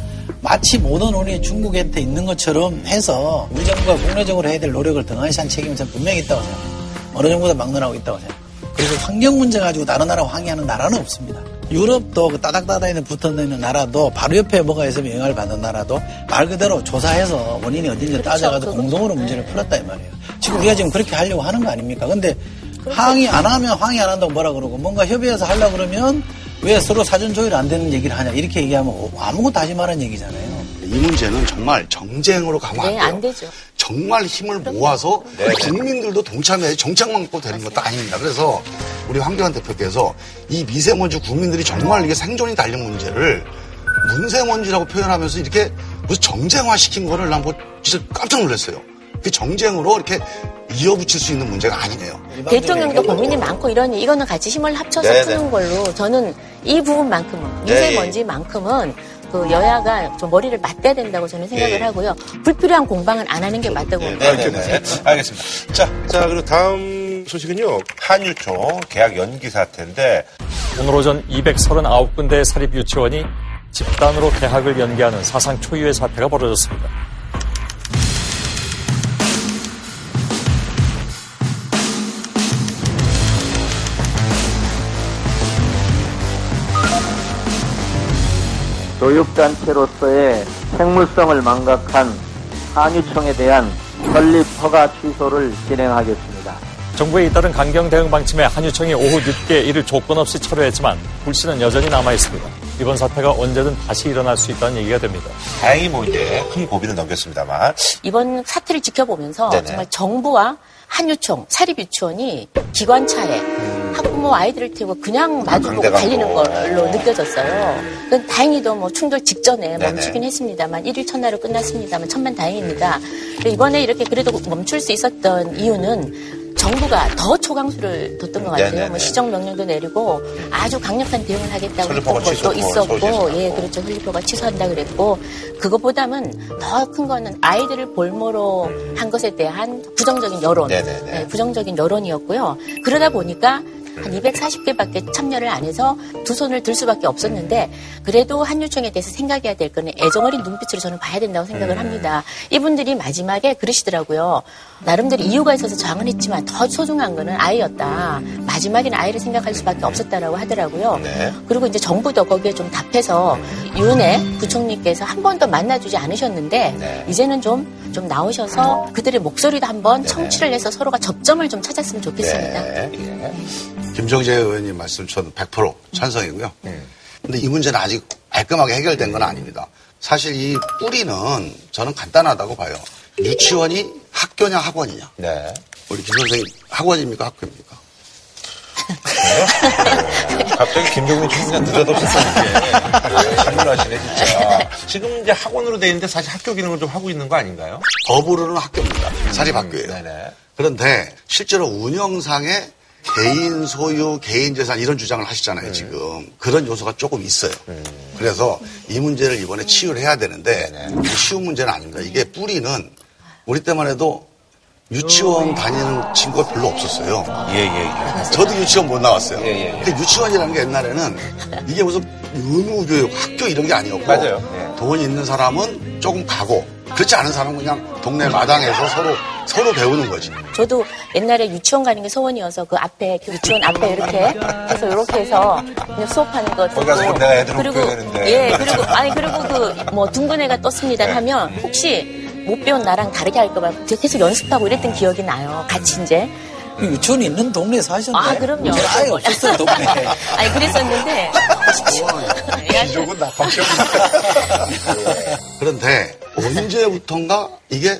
마치 모든 원인이 중국한테 있는 것처럼 해서 우리 정부가 국내적으로 해야 될 노력을 등한시한 책임이 분명히 있다고 생각합니다. 어느 정부도 막론하고 있다고 생각합니다. 그리고 환경 문제 가지고 다른 나라와 항의하는 나라는 없습니다. 유럽도 그 따닥따닥에 붙어있는 나라도 바로 옆에 뭐가 있으면 영향을 받는 나라도 말 그대로 조사해서 원인이 어딘지 따져가지고 공동으로 문제를 풀었다 이 말이에요. 지금 우리가 지금 그렇게 하려고 하는 거 아닙니까? 근데 항의 안 하면 항의 안 한다고 뭐라 그러고 뭔가 협의해서 하려고 그러면 왜 서로 사전 조율 안 되는 얘기를 하냐 이렇게 얘기하면 아무것도 하지 말라는 얘기잖아요. 이 문제는 정말 정쟁으로 가면 네, 안 돼요. 되죠. 정말 힘을 그럼, 모아서 네. 국민들도 동참해야 정착만 갖고 되는 것도 아닙니다. 그래서 우리 황교안 대표께서 이 미세먼지 국민들이 정말 이게 생존이 달린 문제를 문세먼지라고 표현하면서 이렇게 무슨 정쟁화시킨 거를 난 뭐 진짜 깜짝 놀랐어요. 그 정쟁으로 이렇게 이어붙일 수 있는 문제가 아니네요. 대통령도 고민이 많고 이러니 이거는 같이 힘을 합쳐서 네네. 푸는 걸로 저는 이 부분만큼은 미세먼지만큼은 그 여야가 좀 머리를 맞대야 된다고 저는 생각을 네. 하고요. 불필요한 공방은 안 하는 게 맞다고 봅니다. 알겠습니다. 자, 자 그리고 다음 소식은요. 한유총 계약 연기 사태인데 오늘 오전 이백삼십구 군데의 사립유치원이 집단으로 계약을 연기하는 사상 초유의 사태가 벌어졌습니다. 교육단체로서의 생물성을 망각한 한유총에 대한 설립 허가 취소를 진행하겠습니다. 정부의 잇따른 강경 대응 방침에 한유총이 오후 늦게 이를 조건 없이 철회했지만 불씨는 여전히 남아있습니다. 이번 사태가 언제든 다시 일어날 수 있다는 얘기가 됩니다. 다행히 뭐 이제 큰 고비는 넘겼습니다만 이번 사태를 지켜보면서 네네. 정말 정부와 한유총, 사립유치원이 기관차에 학부모 아이들을 태우고 그냥 마주보고 달리는 걸로 느껴졌어요. 그건 다행히도 뭐 충돌 직전에 멈추긴 했습니다만 일일 첫날로 끝났습니다만 천만 다행입니다. 이번에 이렇게 그래도 멈출 수 있었던 이유는 정부가 더 초강수를 뒀던 것 같아요. 뭐 시정명령도 내리고 아주 강력한 대응을 하겠다고 했던 것도 있었고 예, 그렇죠. 설립허가 취소한다 그랬고 그것보다는 더 큰 거는 아이들을 볼모로 한 것에 대한 부정적인 여론, 네, 부정적인 여론이었고요. 그러다 보니까 한 이백사십 개밖에 참여를 안 해서 두 손을 들 수밖에 없었는데 그래도 한유총에 대해서 생각해야 될 거는 애정어린 눈빛으로 저는 봐야 된다고 생각을 합니다. 이분들이 마지막에 그러시더라고요. 나름대로 이유가 있어서 저항은 했지만 더 소중한 거는 아이였다. 마지막엔 아이를 생각할 수밖에 없었다라고 하더라고요. 그리고 이제 정부도 거기에 좀 답해서 윤회 부총리께서 한 번 더 만나주지 않으셨는데 이제는 좀 좀 나오셔서 그들의 목소리도 한번 청취를 해서 서로가 접점을 좀 찾았으면 좋겠습니다. 김정재 의원님 말씀 저는 백 퍼센트 찬성이고요. 근데 이 문제는 아직 깔끔하게 해결된 건 아닙니다. 사실 이 뿌리는 저는 간단하다고 봐요. 유치원이 학교냐 학원이냐. 네. 우리 김 선생님 학원입니까 학교입니까? 네? 갑자기 김종민 총리가 느닷없이 잘놀하시네 진짜. 지금 이제 학원으로 돼 있는데 사실 학교 기능을 좀 하고 있는 거 아닌가요? 법으로는 학교입니다. 사립학교예요. 음, 그런데 실제로 운영상에 개인 소유, 개인 재산 이런 주장을 하시잖아요. 음. 지금 그런 요소가 조금 있어요. 음. 그래서 이 문제를 이번에 치유를 해야 되는데 네. 쉬운 문제는 아닙니다. 이게 뿌리는 우리 때만 해도 유치원 다니는 친구가 별로 없었어요. 예, 예, 예. 저도 유치원 못 나왔어요. 예, 예, 예. 근데 유치원이라는 게 옛날에는 이게 무슨 의무교육, 학교 이런 게 아니었고. 맞아요. 예. 돈 있는 사람은 조금 가고, 그렇지 않은 사람은 그냥 동네 마당에서 서로, 서로 배우는 거지. 저도 옛날에 유치원 가는 게 소원이어서 그 앞에, 그 유치원 앞에 이렇게 해서 이렇게 해서 그냥 수업하는 거. 거기 가서 내가 애들 웃겨야 되는데. 예, 그리고, 아니, 그리고 그 뭐 둥근 애가 떴습니다 네. 하면 혹시 못 배운 나랑 다르게 할까봐 계속 연습하고 이랬던 기억이 나요. 같이 이제. 유치원이 있는 동네에 사셨네. 아, 그럼요. 아예 없었어요, 동네. 아니, 그랬었는데. 기적은 나밖에 없다. 그런데 언제부턴가 이게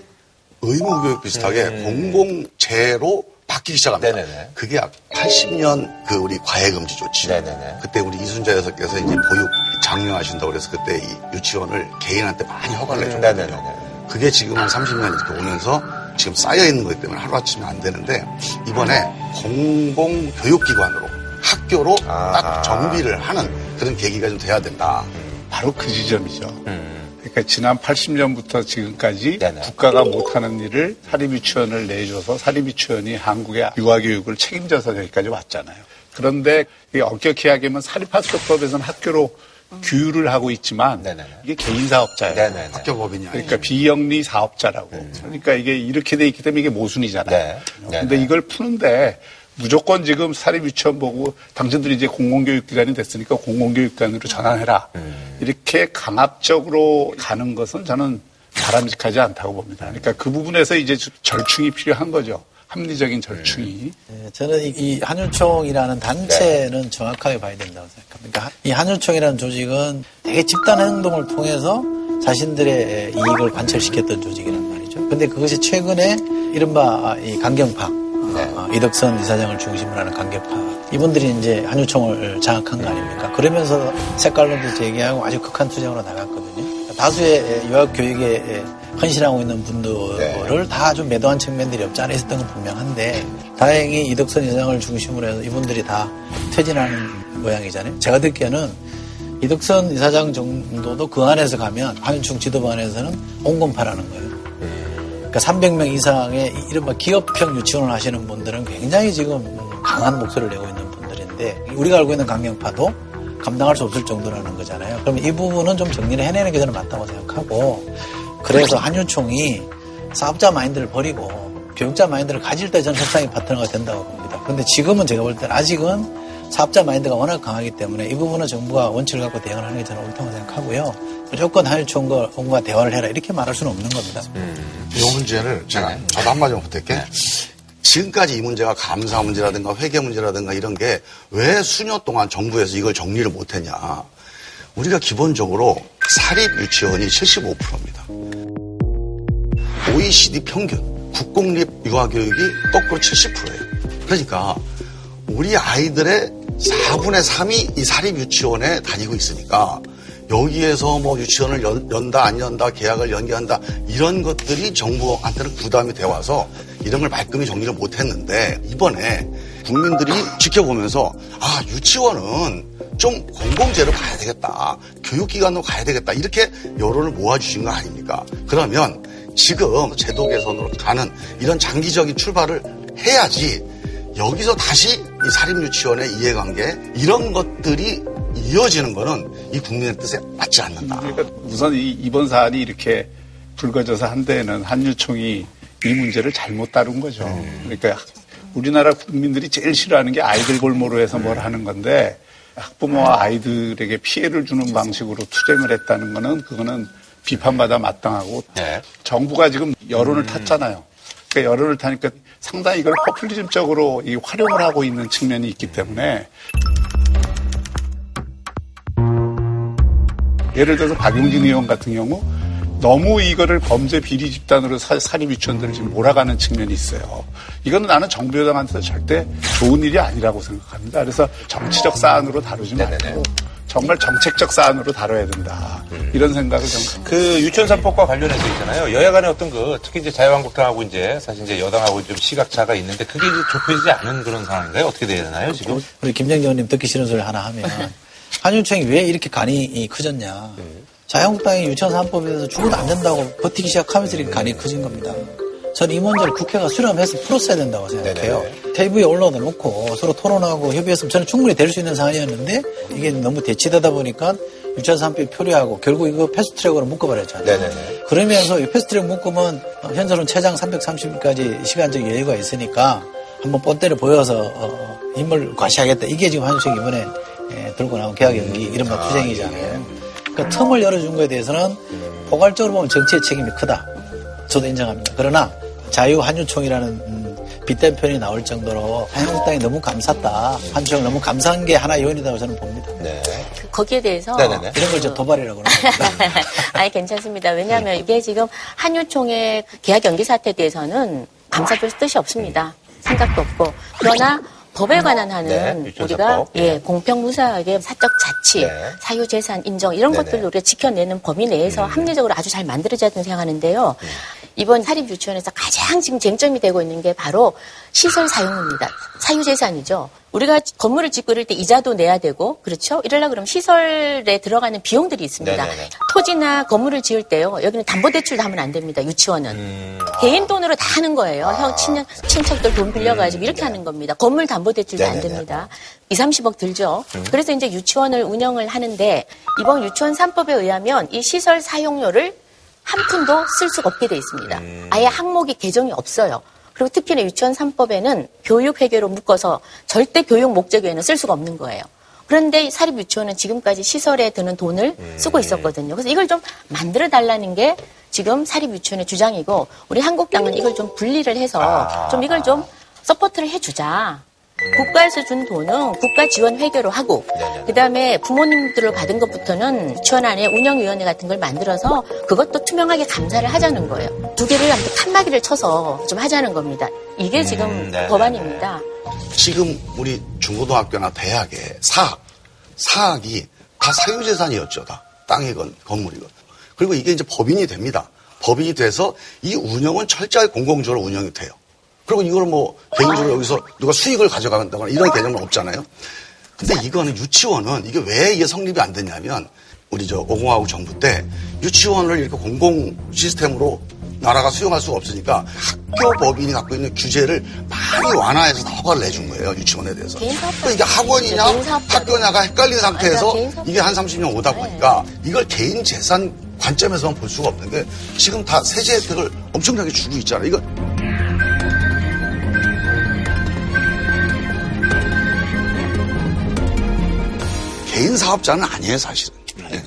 의무교육 비슷하게 음. 공공재로 바뀌기 시작합니다. 네네네. 그게 팔십 년 그 우리 과외금지 조치. 네네네. 그때 우리 이순자 여사께서 이제 보육 장려하신다고 그래서 그때 이 유치원을 개인한테 많이 허가를 해줬거든요. 그게 지금 한 삼십 년 이렇게 오면서 지금 쌓여있는 거기 때문에 하루아침에 안 되는데 이번에 공공교육기관으로 학교로 아, 딱 정비를 하는 그런 계기가 좀 돼야 된다. 바로 그 지점이죠. 음. 그러니까 지난 팔십 년부터 지금까지 네네. 국가가 못하는 일을 사립유치원을 내줘서 사립유치원이 한국의 유아교육을 책임져서 여기까지 왔잖아요. 그런데 엄격히하게면 사립학교법에서는 학교로 규율을 하고 있지만 네네네. 이게 개인 사업자예요. 학교법인이 그러니까 아니죠. 비영리 사업자라고. 음. 그러니까 이게 이렇게 돼 있기 때문에 이게 모순이잖아요. 그런데 네. 이걸 푸는데 무조건 지금 사립유치원 보고 당신들이 이제 공공교육기관이 됐으니까 공공교육기관으로 전환해라. 음. 이렇게 강압적으로 가는 것은 저는 바람직하지 않다고 봅니다. 그러니까 그 부분에서 이제 절충이 필요한 거죠. 합리적인 절충이. 네, 저는 이, 이 한유총이라는 단체는 네. 정확하게 봐야 된다고 생각합니다. 그러니까 이 한유총이라는 조직은 되게 집단 행동을 통해서 자신들의 이익을 관철시켰던 조직이란 말이죠. 근데 그것이 최근에 이른바 이 강경파, 네. 어, 이덕선 이사장을 중심으로 하는 강경파, 이분들이 이제 한유총을 장악한 거 아닙니까? 그러면서 색깔론도 제기하고 아주 극한 투쟁으로 나갔거든요. 다수의 유아교육에 헌신하고 있는 분들을 네. 다 좀 매도한 측면들이 없지 않아 있었던 건 분명한데 다행히 이덕선 이사장을 중심으로 해서 이분들이 다 퇴진하는 모양이잖아요. 제가 듣기에는 이덕선 이사장 정도도 그 안에서 가면 한유총 지도부 안에서는 온건파라는 거예요. 그러니까 삼백 명 이상의 이른바 기업형 유치원을 하시는 분들은 굉장히 지금 강한 목소리를 내고 있는 분들인데 우리가 알고 있는 강경파도 감당할 수 없을 정도라는 거잖아요. 그럼 이 부분은 좀 정리를 해내는 게 저는 맞다고 생각하고 그래서 한유총이 사업자 마인드를 버리고 교육자 마인드를 가질 때 저는 협상의 파트너가 된다고 봅니다. 그런데 지금은 제가 볼 때는 아직은 사업자 마인드가 워낙 강하기 때문에 이 부분은 정부가 원칙을 갖고 대응을 하는 게 저는 옳다고 생각하고요. 무조건 한유총과 정부가 대화를 해라 이렇게 말할 수는 없는 겁니다. 음, 이 문제를 제가 네. 저도 한마디만 부탁할게요. 네. 지금까지 이 문제가 감사 문제라든가 회계 문제라든가 이런 게 왜 수년 동안 정부에서 이걸 정리를 못했냐. 우리가 기본적으로 사립유치원이 칠십오 퍼센트입니다. 오이시디 평균, 국공립 유아교육이 거꾸로 칠십 퍼센트예요. 그러니까 우리 아이들의 사분의 삼이 이 사립유치원에 다니고 있으니까 여기에서 뭐 유치원을 연, 연다 안 연다 계약을 연기한다 이런 것들이 정부한테는 부담이 돼 와서 이런 걸 말끔히 정리를 못했는데 이번에 국민들이 지켜보면서 아 유치원은 좀 공공재로 가야 되겠다 교육기관으로 가야 되겠다 이렇게 여론을 모아주신 거 아닙니까? 그러면 지금 제도 개선으로 가는 이런 장기적인 출발을 해야지 여기서 다시 이 사립유치원의 이해관계 이런 것들이 이어지는 거는 이 국민의 뜻에 맞지 않는다. 그러니까 우선 이, 이번 사안이 이렇게 불거져서 한 데에는 한유총이 이 문제를 잘못 다룬 거죠. 음. 그러니까 우리나라 국민들이 제일 싫어하는 게 아이들 골모로 해서 음. 뭘 하는 건데 학부모와 아이들에게 피해를 주는 방식으로 투쟁을 했다는 거는 그거는 비판받아 마땅하고 네. 정부가 지금 여론을 음. 탔잖아요. 그러니까 여론을 타니까 상당히 이걸 포퓰리즘적으로 이 활용을 하고 있는 측면이 있기 때문에 예를 들어서 박용진 의원 같은 경우 너무 이거를 범죄 비리 집단으로 사립유치원들을 지금 몰아가는 측면이 있어요. 이거는 나는 정부 여당한테도 절대 좋은 일이 아니라고 생각합니다. 그래서 정치적 사안으로 다루지 말고 정말 정책적 사안으로 다뤄야 된다. 이런 생각을 저는 그 유치원 삼 법과 관련해서 있잖아요. 여야 간의 어떤 그 특히 이제 자유한국당하고 이제 사실 이제 여당하고 좀 시각차가 있는데 그게 이제 좁혀지지 않은 그런 상황인가요? 어떻게 돼야 되나요 지금? 우리 김정재 의원님 듣기 싫은 소리 하나 하면 한유총이 왜 이렇게 간이 커졌냐. 네. 자유한국당이 유치원 삼 법에 대해서 죽어도 안 된다고 버티기 시작하면서 이렇게 간이 커진 겁니다. 저는 이 문제를 국회가 수렴해서 풀었어야 된다고 생각해요. 네네. 테이블에 올려다 놓고 서로 토론하고 협의했으면 저는 충분히 될 수 있는 사안이었는데 이게 너무 대치되다 보니까 유치원 산업이 표류하고 결국 이거 패스트트랙으로 묶어버렸잖아요. 네네네. 그러면서 이 패스트트랙 묶으면 현재로는 최장 삼백삼십일까지 시간적 여유가 있으니까 한번 뻔때를 보여서 어, 힘을 과시하겠다. 이게 지금 한유총 이번에 에, 들고 나온 개혁연기 음. 이른바 아, 투쟁이잖아요. 예. 그러니까 틈을 열어준 거에 대해서는 음. 포괄적으로 보면 정치의 책임이 크다. 저도 인정합니다. 그러나 자유한유총이라는 음, 빗댄 편이 나올 정도로 한국당이 너무 감쌌다. 한유총이 너무 감사한 게 하나 요인이라고 저는 봅니다. 네. 거기에 대해서 네네네. 이런 걸 저 도발이라고 합니다. 아니 괜찮습니다. 왜냐하면 네. 이게 지금 한유총의 계약연기 사태에 대해서는 감사줄 뜻이 없습니다. 음. 생각도 없고 그러나 법에 관한 하는 네, 우리가 예, 네. 공평무사하게 사적 자치, 네. 사유재산 인정 이런 네네. 것들을 우리가 지켜내는 범위 내에서 음. 합리적으로 아주 잘 만들어져야 된다고 생각하는데요. 음. 이번 사립유치원에서 가장 지금 쟁점이 되고 있는 게 바로 시설 사용료입니다. 사유재산이죠. 우리가 건물을 짓고 이럴 때 이자도 내야 되고 그렇죠? 이러려고 그러면 시설에 들어가는 비용들이 있습니다. 네네네. 토지나 건물을 지을 때요. 여기는 담보대출도 하면 안 됩니다. 유치원은. 음, 아. 개인 돈으로 다 하는 거예요. 아. 형 친형, 친척들 돈 빌려가지고 음, 이렇게 네. 하는 겁니다. 건물 담보대출도 네네네. 안 됩니다. 이삼십억 들죠. 음. 그래서 이제 유치원을 운영을 하는데 이번 유치원 삼 법에 의하면 이 시설 사용료를 한 푼도 쓸 수가 없게 돼 있습니다. 음. 아예 항목이 개정이 없어요. 그리고 특히나 유치원 삼 법에는 교육회계로 묶어서 절대 교육 목적 외에는 쓸 수가 없는 거예요. 그런데 사립유치원은 지금까지 시설에 드는 돈을 음. 쓰고 있었거든요. 그래서 이걸 좀 만들어달라는 게 지금 사립유치원의 주장이고 우리 한국당은 이걸 좀 분리를 해서 아. 좀 이걸 좀 서포트를 해주자. 국가에서 준 돈은 국가 지원 회계로 하고 그다음에 부모님들을 받은 것부터는 유치원 안에 운영위원회 같은 걸 만들어서 그것도 투명하게 감사를 하자는 거예요. 두 개를 함께 칸막이를 쳐서 좀 하자는 겁니다. 이게 지금 음, 법안입니다. 지금 우리 중고등학교나 대학의 사학, 사학이 다 사유재산이었죠. 다 땅이건 건물이건. 그리고 이게 이제 법인이 됩니다. 법인이 돼서 이 운영은 철저히 공공적으로 운영이 돼요. 그리고 이걸 뭐 개인적으로 여기서 누가 수익을 가져간다거나 이런 개념은 없잖아요. 근데 이거는 유치원은 이게 왜 이게 성립이 안 됐냐면 우리 저 오공하고 정부 때 유치원을 이렇게 공공 시스템으로 나라가 수용할 수가 없으니까 학교 법인이 갖고 있는 규제를 많이 완화해서 다 허가를 내준 거예요. 유치원에 대해서. 또 이게 학원이냐 학교냐가 헷갈린 상태에서 이게 한 삼십 년 오다 보니까 이걸 개인 재산 관점에서만 볼 수가 없는 게 지금 다 세제 혜택을 엄청나게 주고 있잖아요. 이거. 개인 사업자는 아니에요, 사실은.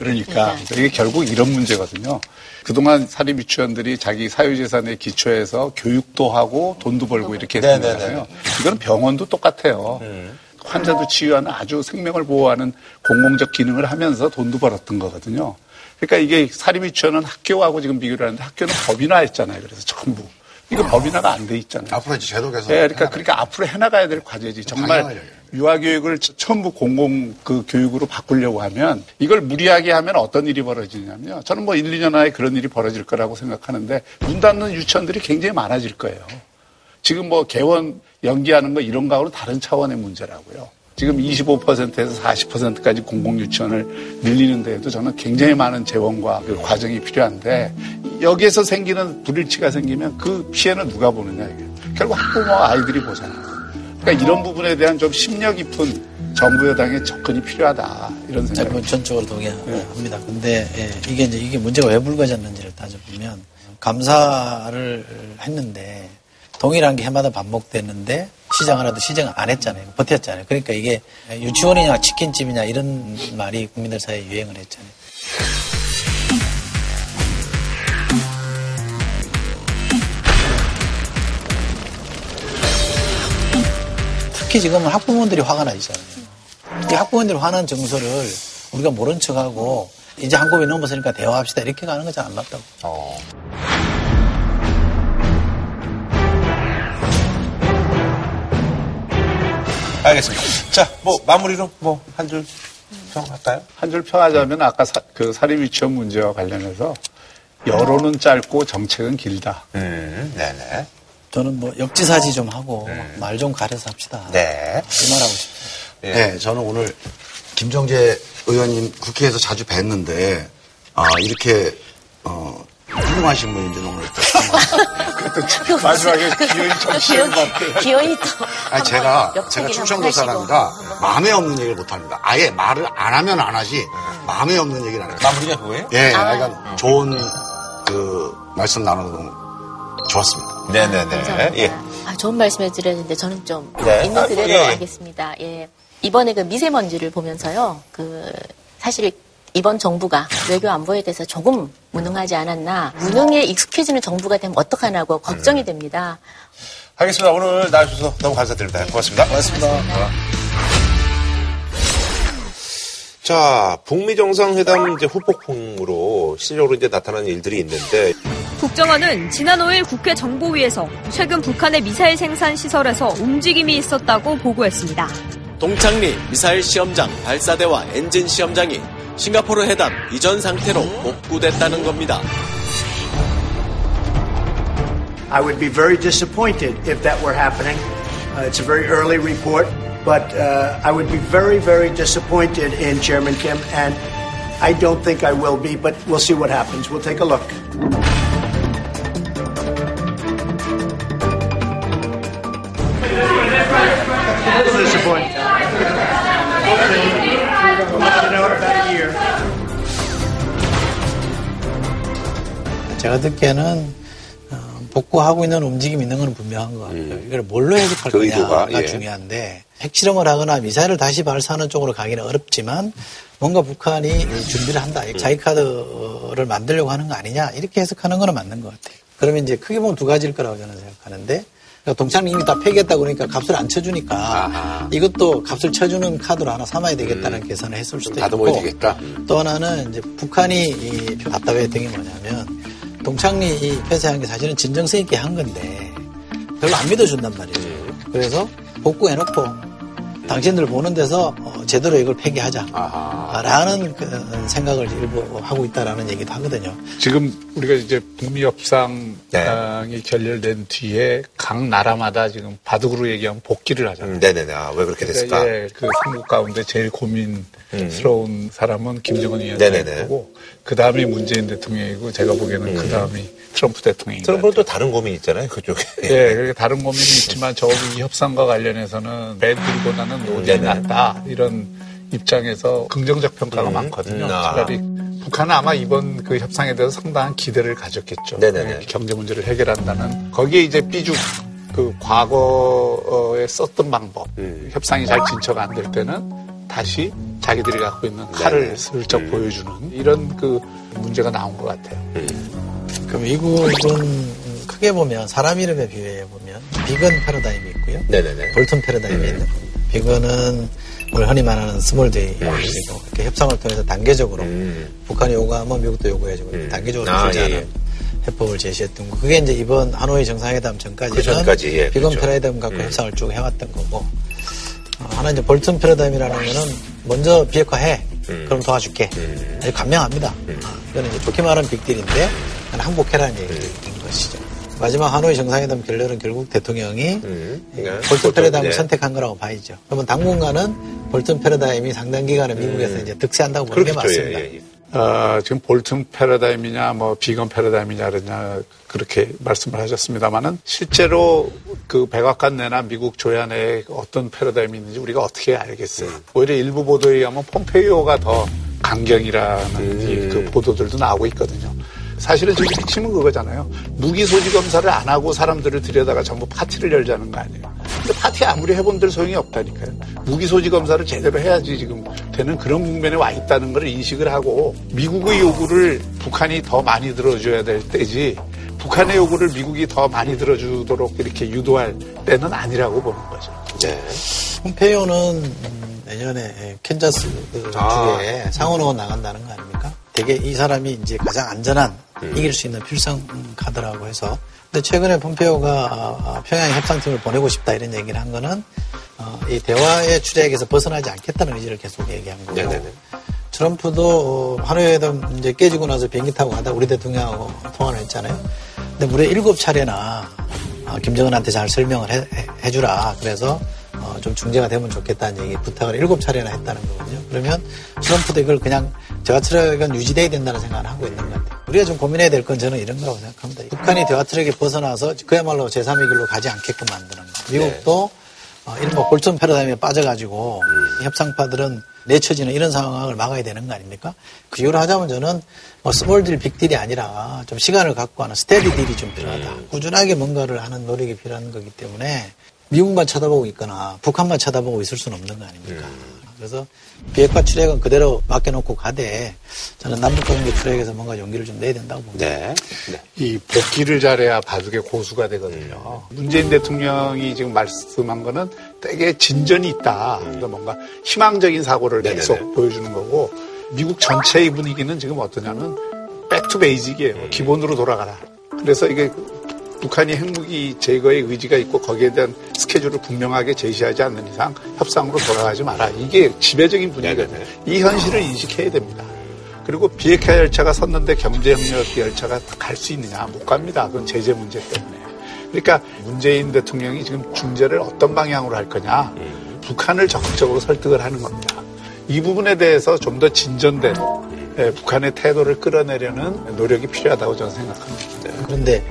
그러니까 이게 결국 이런 문제거든요. 그동안 사립유치원들이 자기 사유재산에 기초해서 교육도 하고 돈도 벌고 이렇게 했잖아요. 이건 병원도 똑같아요. 음. 환자도 치유하는 아주 생명을 보호하는 공공적 기능을 하면서 돈도 벌었던 거거든요. 그러니까 이게 사립유치원은 학교하고 지금 비교를 하는데 학교는 법인화했잖아요. 그래서 전부. 이거 법인화가 안 돼 있잖아요. 앞으로 이제 제도 개선. 네, 그러니까, 그러니까 앞으로 해나가야 될 과제지. 정말 당연하려요. 유아교육을 전부 공공 그 교육으로 바꾸려고 하면 이걸 무리하게 하면 어떤 일이 벌어지냐면요. 저는 뭐 일, 이 년 안에 그런 일이 벌어질 거라고 생각하는데 문 닫는 유치원들이 굉장히 많아질 거예요. 지금 뭐 개원 연기하는 거 이런 거하고는 다른 차원의 문제라고요. 지금 이십오 퍼센트에서 사십 퍼센트까지 공공유치원을 늘리는 데에도 저는 굉장히 많은 재원과 그 과정이 필요한데 여기에서 생기는 불일치가 생기면 그 피해는 누가 보느냐 이게 결국 학부모와 아이들이 보잖아요. 그러니까 이런 부분에 대한 좀 심려 깊은 정부 여당의 접근이 필요하다 이런 생각이 전적으로 동의합니다. 네. 근데 예, 이게 이제 이게 문제가 왜 불거졌는지를 따져보면 감사를 했는데 동일한 게 해마다 반복되는데 시정하라도 시정 안 했잖아요. 버텼잖아요. 그러니까 이게 유치원이냐 치킨집이냐 이런 말이 국민들 사이에 유행을 했잖아요. 특히 지금은 학부모들이 화가 나 있잖아요. 이 학부모들이 화난 정서를 우리가 모른 척하고 이제 한 곱이 넘었으니까 대화합시다 이렇게 가는 건 잘 안 맞다고. 어. 알겠습니다. 자, 뭐 마무리로 뭐 한 줄 평할까요? 한 줄 평하자면 아까 사, 그 사립유치원 문제와 관련해서 여론은 짧고 정책은 길다. 음, 네네. 저는 뭐 역지사지 좀 하고 음. 말 좀 가려서 합시다. 네. 그 말하고 싶어요. 네. 네, 저는 오늘 김정재 의원님 국회에서 자주 뵀는데 아 이렇게 어, 훌륭하신 분인데 오늘 또 마지막에 기어이 터지는 것 같아요. 기어이 터. 아니 제가 제가 충청도 사람이라 마음에 없는 얘기를 못 합니다. 아예 말을 안 하면 안 하지 마음에 없는 얘기를 안 해요. 마무리가 그거예요? 예, 아, 그러니까 음. 좋은 그 말씀 나누는 거. 좋았습니다. 네네네. 예. 아, 좋은 말씀을 드렸는데 저는 좀 네. 있는 그대로 아, 예. 알겠습니다. 예. 이번에 그 미세먼지를 보면서요. 그 사실 이번 정부가 외교 안보에 대해서 조금 무능하지 않았나. 무능에 익숙해지는 정부가 되면 어떡하냐고 걱정이 됩니다. 알겠습니다. 오늘 나와주셔서 너무 감사드립니다. 고맙습니다. 고맙습니다. 고맙습니다. 자, 북미 정상회담 이제 후폭풍으로 실질적으로 이제 나타난 일들이 있는데 국정원은 지난 오일 국회 정보위에서 최근 북한의 미사일 생산 시설에서 움직임이 있었다고 보고했습니다. 동창리 미사일 시험장 발사대와 엔진 시험장이 싱가포르 회담 이전 상태로 복구됐다는 겁니다. I would be very disappointed if that were happening. Uh, it's a very early report. But uh, I would be very, very disappointed in Chairman Kim, and I don't think I will be, but we'll see what happens. We'll take a look. 제가 듣기에는 복구하고 있는 움직임이 있는 건 분명한 것 같아요. 음. 이걸 뭘로 해석할 그 거냐가 예. 중요한데 핵실험을 하거나 미사일을 다시 발사하는 쪽으로 가기는 어렵지만 뭔가 북한이 준비를 한다. 음. 자이카드를 만들려고 하는 거 아니냐 이렇게 해석하는 건 맞는 것 같아요. 그러면 이제 크게 보면 두 가지일 거라고 저는 생각하는데 동창리 이미 다 폐기했다고 그러니까 값을 안 쳐주니까 아하. 이것도 값을 쳐주는 카드로 하나 삼아야 되겠다는 음. 계산을 했을 수도 있고 음. 또 하나는 이제 북한이 이 답답해 했던 게 뭐냐면 동창리 폐쇄한 게 사실은 진정성 있게 한 건데 별로 안 믿어준단 말이죠. 그래서 복구해놓고 당신들 보는 데서 제대로 이걸 폐기하자라는 그 생각을 일부 하고 있다라는 얘기도 하거든요. 지금 우리가 이제 북미 협상이 네. 결렬된 뒤에 각 나라마다 지금 바둑으로 얘기하면 복귀를 하잖아요. 네네네. 아, 왜 그렇게 됐을까? 예, 그 삼국 가운데 제일 고민. 음. 스러운 사람은 김정은 위원장이고 그 다음이 문재인 대통령이고 제가 보기에는 음. 그 다음이 트럼프 대통령이고 트럼프는 또 다른 고민이 있잖아요 그쪽에. 예, 네, 다른 고민이 있지만 저기 협상과 관련해서는 매들보다는 노잼이 낫다 이런 입장에서 긍정적 평가가 음. 많거든요. 아. 차라리 북한은 아마 이번 그 협상에 대해서 상당한 기대를 가졌겠죠. 네네네. 경제 문제를 해결한다는 거기에 이제 삐죽. 그 과거에 썼던 방법 음. 협상이 잘 진척 안 될 때는. 다시 자기들이 갖고 있는 칼을 네네. 슬쩍 음. 보여주는 이런 그 문제가 나온 것 같아요. 음. 그럼 미국은 크게 보면 사람 이름에 비유해 보면 비건 패러다임이 있고요. 네네네. 볼턴 패러다임이 있는 겁니다. 비건은 오늘 흔히 말하는 스몰데이이고 이렇게 협상을 통해서 단계적으로 음. 북한이 요구하면 미국도 요구해주고 음. 단계적으로 풀자는 아, 해법을 제시했던 거. 그게 이제 이번 하노이 정상회담 전까지는 그 전까지, 예, 비건 그렇죠. 패러다임 갖고 음. 협상을 쭉 해왔던 거고. 하나 이제 볼튼 패러다임이라는 거는 먼저 비핵화해 음. 그럼 도와줄게 음. 아주 간명합니다. 음. 이거는 이제 좋게 말하면 빅딜인데 항복해라는 얘기인 음. 것이죠. 마지막 하노이 정상회담 결렬은 결국 대통령이 음. 그러니까 볼튼 패러다임을 네. 선택한 거라고 봐야죠. 그러면 당분간은 볼튼 패러다임이 상당 기간은 미국에서 음. 이제 득세한다고 보는 그렇겠죠. 게 맞습니다. 예, 예. 어, 지금 볼튼 패러다임이냐 뭐 비건 패러다임이냐 그러냐 그렇게 말씀을 하셨습니다만은 실제로 그 백악관 내나 미국 조야내에 어떤 패러다임이 있는지 우리가 어떻게 알겠어요. 음. 오히려 일부 보도에 의하면 폼페이오가 더 강경이라는 음. 그 보도들도 나오고 있거든요. 사실은 지금 핵심은 그거잖아요. 무기 소지 검사를 안 하고 사람들을 들여다가 전부 파티를 열자는 거 아니에요. 근데 파티 아무리 해본 대로 소용이 없다니까요. 무기 소지 검사를 제대로 해야지 지금 되는 그런 국면에 와 있다는 걸 인식을 하고 미국의 요구를 북한이 더 많이 들어줘야 될 때지 북한의 요구를 미국이 더 많이 들어주도록 이렇게 유도할 때는 아니라고 보는 거죠. 네. 폼페이오는 내년에 캔자스 주에 아, 상원의원 나간다는 거 아닙니까? 되게 이 사람이 이제 가장 안전한 음. 이길 수 있는 필승 카드라고 해서 근데 최근에 폼페오가 평양 협상팀을 보내고 싶다 이런 얘기를 한 거는 이 대화의 추대액에서 벗어나지 않겠다는 의지를 계속 얘기한 거고 네네네. 트럼프도 하노이 회담 이제 깨지고 나서 비행기 타고 가다 우리 대통령하고 통화를 했잖아요. 근데 무려 일곱 차례나 김정은한테 잘 설명을 해, 해주라 그래서 어, 좀 중재가 되면 좋겠다는 얘기 부탁을 일곱 차례나 했다는 거거든요. 그러면 트럼프도 이걸 그냥 저가 트랙은 유지돼야 된다는 생각을 하고 있는 것 같아요. 우리가 좀 고민해야 될 건 저는 이런 거라고 생각합니다. 북한이 대화 트랙에 벗어나서 그야말로 제삼의 길로 가지 않게끔 만드는 거. 미국도 네. 어, 이른바 골든 패러다임에 빠져가지고 음. 협상파들은 내쳐지는 이런 상황을 막아야 되는 거 아닙니까? 그 이유를 하자면 저는 뭐 스몰 딜, 빅 딜이 아니라 좀 시간을 갖고 하는 스테디 딜이 좀 필요하다. 음. 꾸준하게 뭔가를 하는 노력이 필요한 거기 때문에 미국만 쳐다보고 있거나 북한만 쳐다보고 있을 수는 없는 거 아닙니까? 음. 그래서 비핵화 트랙은 그대로 맡겨놓고 가되 저는 남북 관계 트랙에서 뭔가 용기를 좀 내야 된다고 봅니다. 네. 네. 이 복귀를 잘해야 바둑의 고수가 되거든요. 음. 문재인 대통령이 지금 말씀한 거는 되게 진전이 있다. 음. 그래서 뭔가 희망적인 사고를 네네네. 계속 보여주는 거고 미국 전체의 분위기는 지금 어떠냐면 백 투 베이직이에요. 음. 기본으로 돌아가라. 그래서 이게 북한이 핵무기 제거의 의지가 있고 거기에 대한 스케줄을 분명하게 제시하지 않는 이상 협상으로 돌아가지 마라. 이게 지배적인 분위기거든요. 이 현실을 인식해야 됩니다. 그리고 비핵화 열차가 섰는데 경제협력 열차가 갈 수 있느냐? 못 갑니다. 그건 제재 문제 때문에. 그러니까 문재인 대통령이 지금 중재를 어떤 방향으로 할 거냐? 북한을 적극적으로 설득을 하는 겁니다. 이 부분에 대해서 좀 더 진전된 예, 북한의 태도를 끌어내려는 노력이 필요하다고 저는 생각합니다. 네. 그런데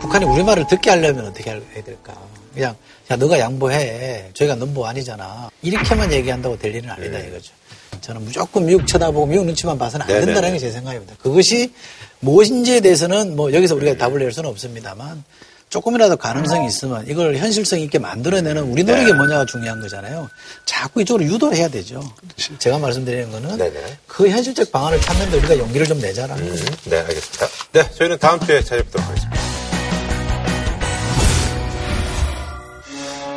북한이 우리말을 듣게 하려면 어떻게 해야 될까? 그냥 야 너가 양보해. 저희가 넘버 아니잖아. 이렇게만 얘기한다고 될 일은 아니다 네. 이거죠. 저는 무조건 미국 쳐다보고 미국 눈치만 봐서는 안 된다는 네, 네. 게 제 생각입니다. 그것이 무엇인지에 대해서는 뭐 여기서 우리가 네. 답을 낼 수는 없습니다만 조금이라도 가능성이 있으면 이걸 현실성 있게 만들어내는 우리 노력이 네. 뭐냐가 중요한 거잖아요. 자꾸 이쪽으로 유도해야 되죠. 그치. 제가 말씀드리는 거는 네네. 그 현실적 방안을 찾는데 우리가 용기를 좀 내자라는 음. 거죠. 네, 알겠습니다. 네, 저희는 다음 주에 찾아뵙도록 하겠습니다.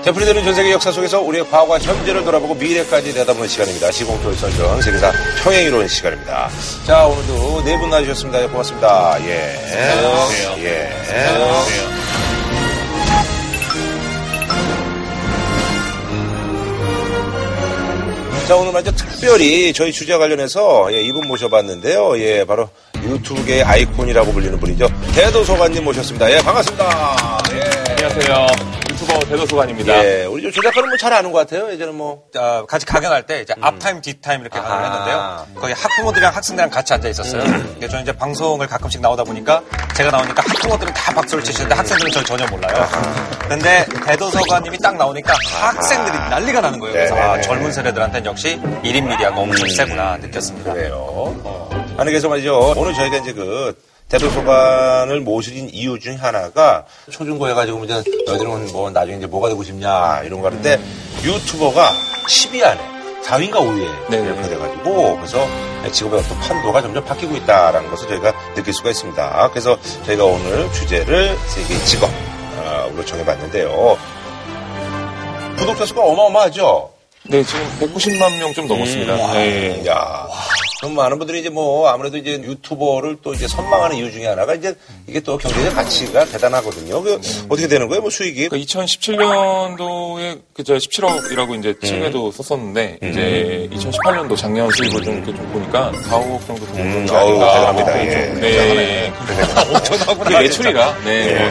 되풀이되는 전 세계 역사 속에서 우리의 과거와 현재를 돌아보고 미래까지 내다보는 시간입니다. 시공토의 썰전 세계사 평행이론 시간입니다. 자, 오늘도 네 분 나와주셨습니다. 고맙습니다. 예. 안녕하세요. 예. 안녕하세요. 자, 오늘 먼저 특별히 저희 주제와 관련해서 예, 이분 모셔봤는데요. 예, 바로 유튜브계의 아이콘이라고 불리는 분이죠. 대도서관님 모셨습니다. 예, 반갑습니다. 예. 안녕하세요. 유튜버 대도서관입니다. 예, 우리 조작가는 뭐 잘 아는 것 같아요. 예전에 뭐 어, 같이 강연할 때 이제 음. 앞타임, 뒷타임 이렇게 강연을 했는데요. 거기 학부모들이랑 학생들이랑 같이 앉아 있었어요. 음. 저는 이제 방송을 가끔씩 나오다 보니까 제가 나오니까 학부모들은 다 박수를 치시는데 학생들은 저를 전혀 몰라요. 그런데 대도서관님이 딱 나오니까 학생들이 난리가 나는 거예요. 그래서 아, 젊은 세대들한테는 역시 일 인 미디어가 엄청 세구나 느꼈습니다. 그래요. 어. 아니 그래서 말이죠. 오늘 저희가 이제 그 대도서관을 모신 이유 중에 하나가 초중고 해가지고 이제 너희들은 뭐 나중에 이제 뭐가 되고 싶냐 이런 거 하는데 음. 유튜버가 십 위 안에 사 위인가 오 위에 네. 이렇게 돼가지고 그래서 직업의 어떤 판도가 점점 바뀌고 있다라는 것을 저희가 느낄 수가 있습니다. 그래서 저희가 오늘 주제를 세계의 직업으로 정해봤는데요. 구독자 수가 어마어마하죠? 네, 지금 백구십만 명 좀 넘었습니다. 음, 네. 야, 와. 그럼 많은 분들이 이제 뭐 아무래도 이제 유튜버를 또 이제 선망하는 이유 중에 하나가 이제 이게 또 경제적 가치가 대단하거든요. 그 음. 어떻게 되는 거예요? 뭐 수익이? 그러니까 이천십칠 년도에 그저 십칠억이라고 이제 책에도 음. 썼었는데 음. 이제 이천십팔 년도 작년 수익을 좀 이렇게 좀 보니까 사억억 정도 돈 정도가 대단합니다. 예. 네, 오천억은 그 매출이라 네,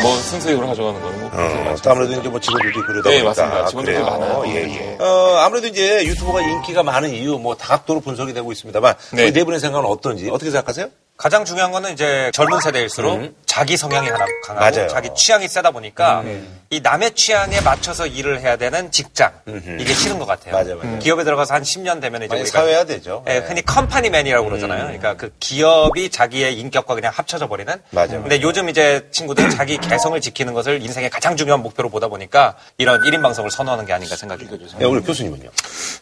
뭐 순수익으로 가져가는 거는 뭐. 어, 또 아무래도 이제 뭐 직원들이 그러다 보니까. 네, 맞습니다. 직원들이 많아요. 예, 예. 어, 아무래도 이제 유튜버가 인기가 많은 이유, 뭐, 다각도로 분석이 되고 있습니다만, 네, 네 분의 생각은 어떤지, 어떻게 생각하세요? 가장 중요한 거는 이제 젊은 세대일수록 음. 자기 성향이 강하고 맞아요. 자기 취향이 세다 보니까 음. 이 남의 취향에 맞춰서 일을 해야 되는 직장 음흠. 이게 싫은 것 같아요. 맞아요, 맞아요. 기업에 들어가서 한 십 년 되면 이제 우리가 사회화 되죠. 예, 흔히 컴파니맨이라고 그러잖아요. 음. 그러니까 그 기업이 자기의 인격과 그냥 합쳐져 버리는. 맞아요. 근데 요즘 이제 친구들은 자기 개성을 지키는 것을 인생의 가장 중요한 목표로 보다 보니까 이런 일 인 방송을 선호하는 게 아닌가 생각이 들죠. 예, 우리 교수님은요?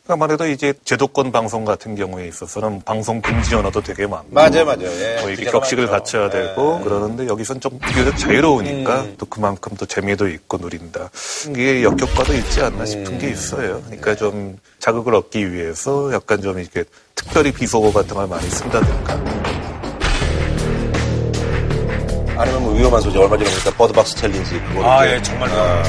그러니까 말해도 이제 제도권 방송 같은 경우에 있어서는 방송 금지 언어도 되게 많고. 맞아요, 맞아요. 예, 뭐 이렇게 격식을 갖춰야 되고 예. 그러는데 여기선 좀 비교적 자유로우니까 음. 또 그만큼 또 재미도 있고 누린다. 이게 역효과도 있지 않나 싶은 음. 게 있어요. 그러니까 좀 자극을 얻기 위해서 약간 좀 이렇게 특별히 비속어 같은 걸 많이 쓴다든가. 아니면 뭐 위험한 소재 얼마 전에 보니까 버드박스 챌린지 그거. 아, 예, 정말. 아.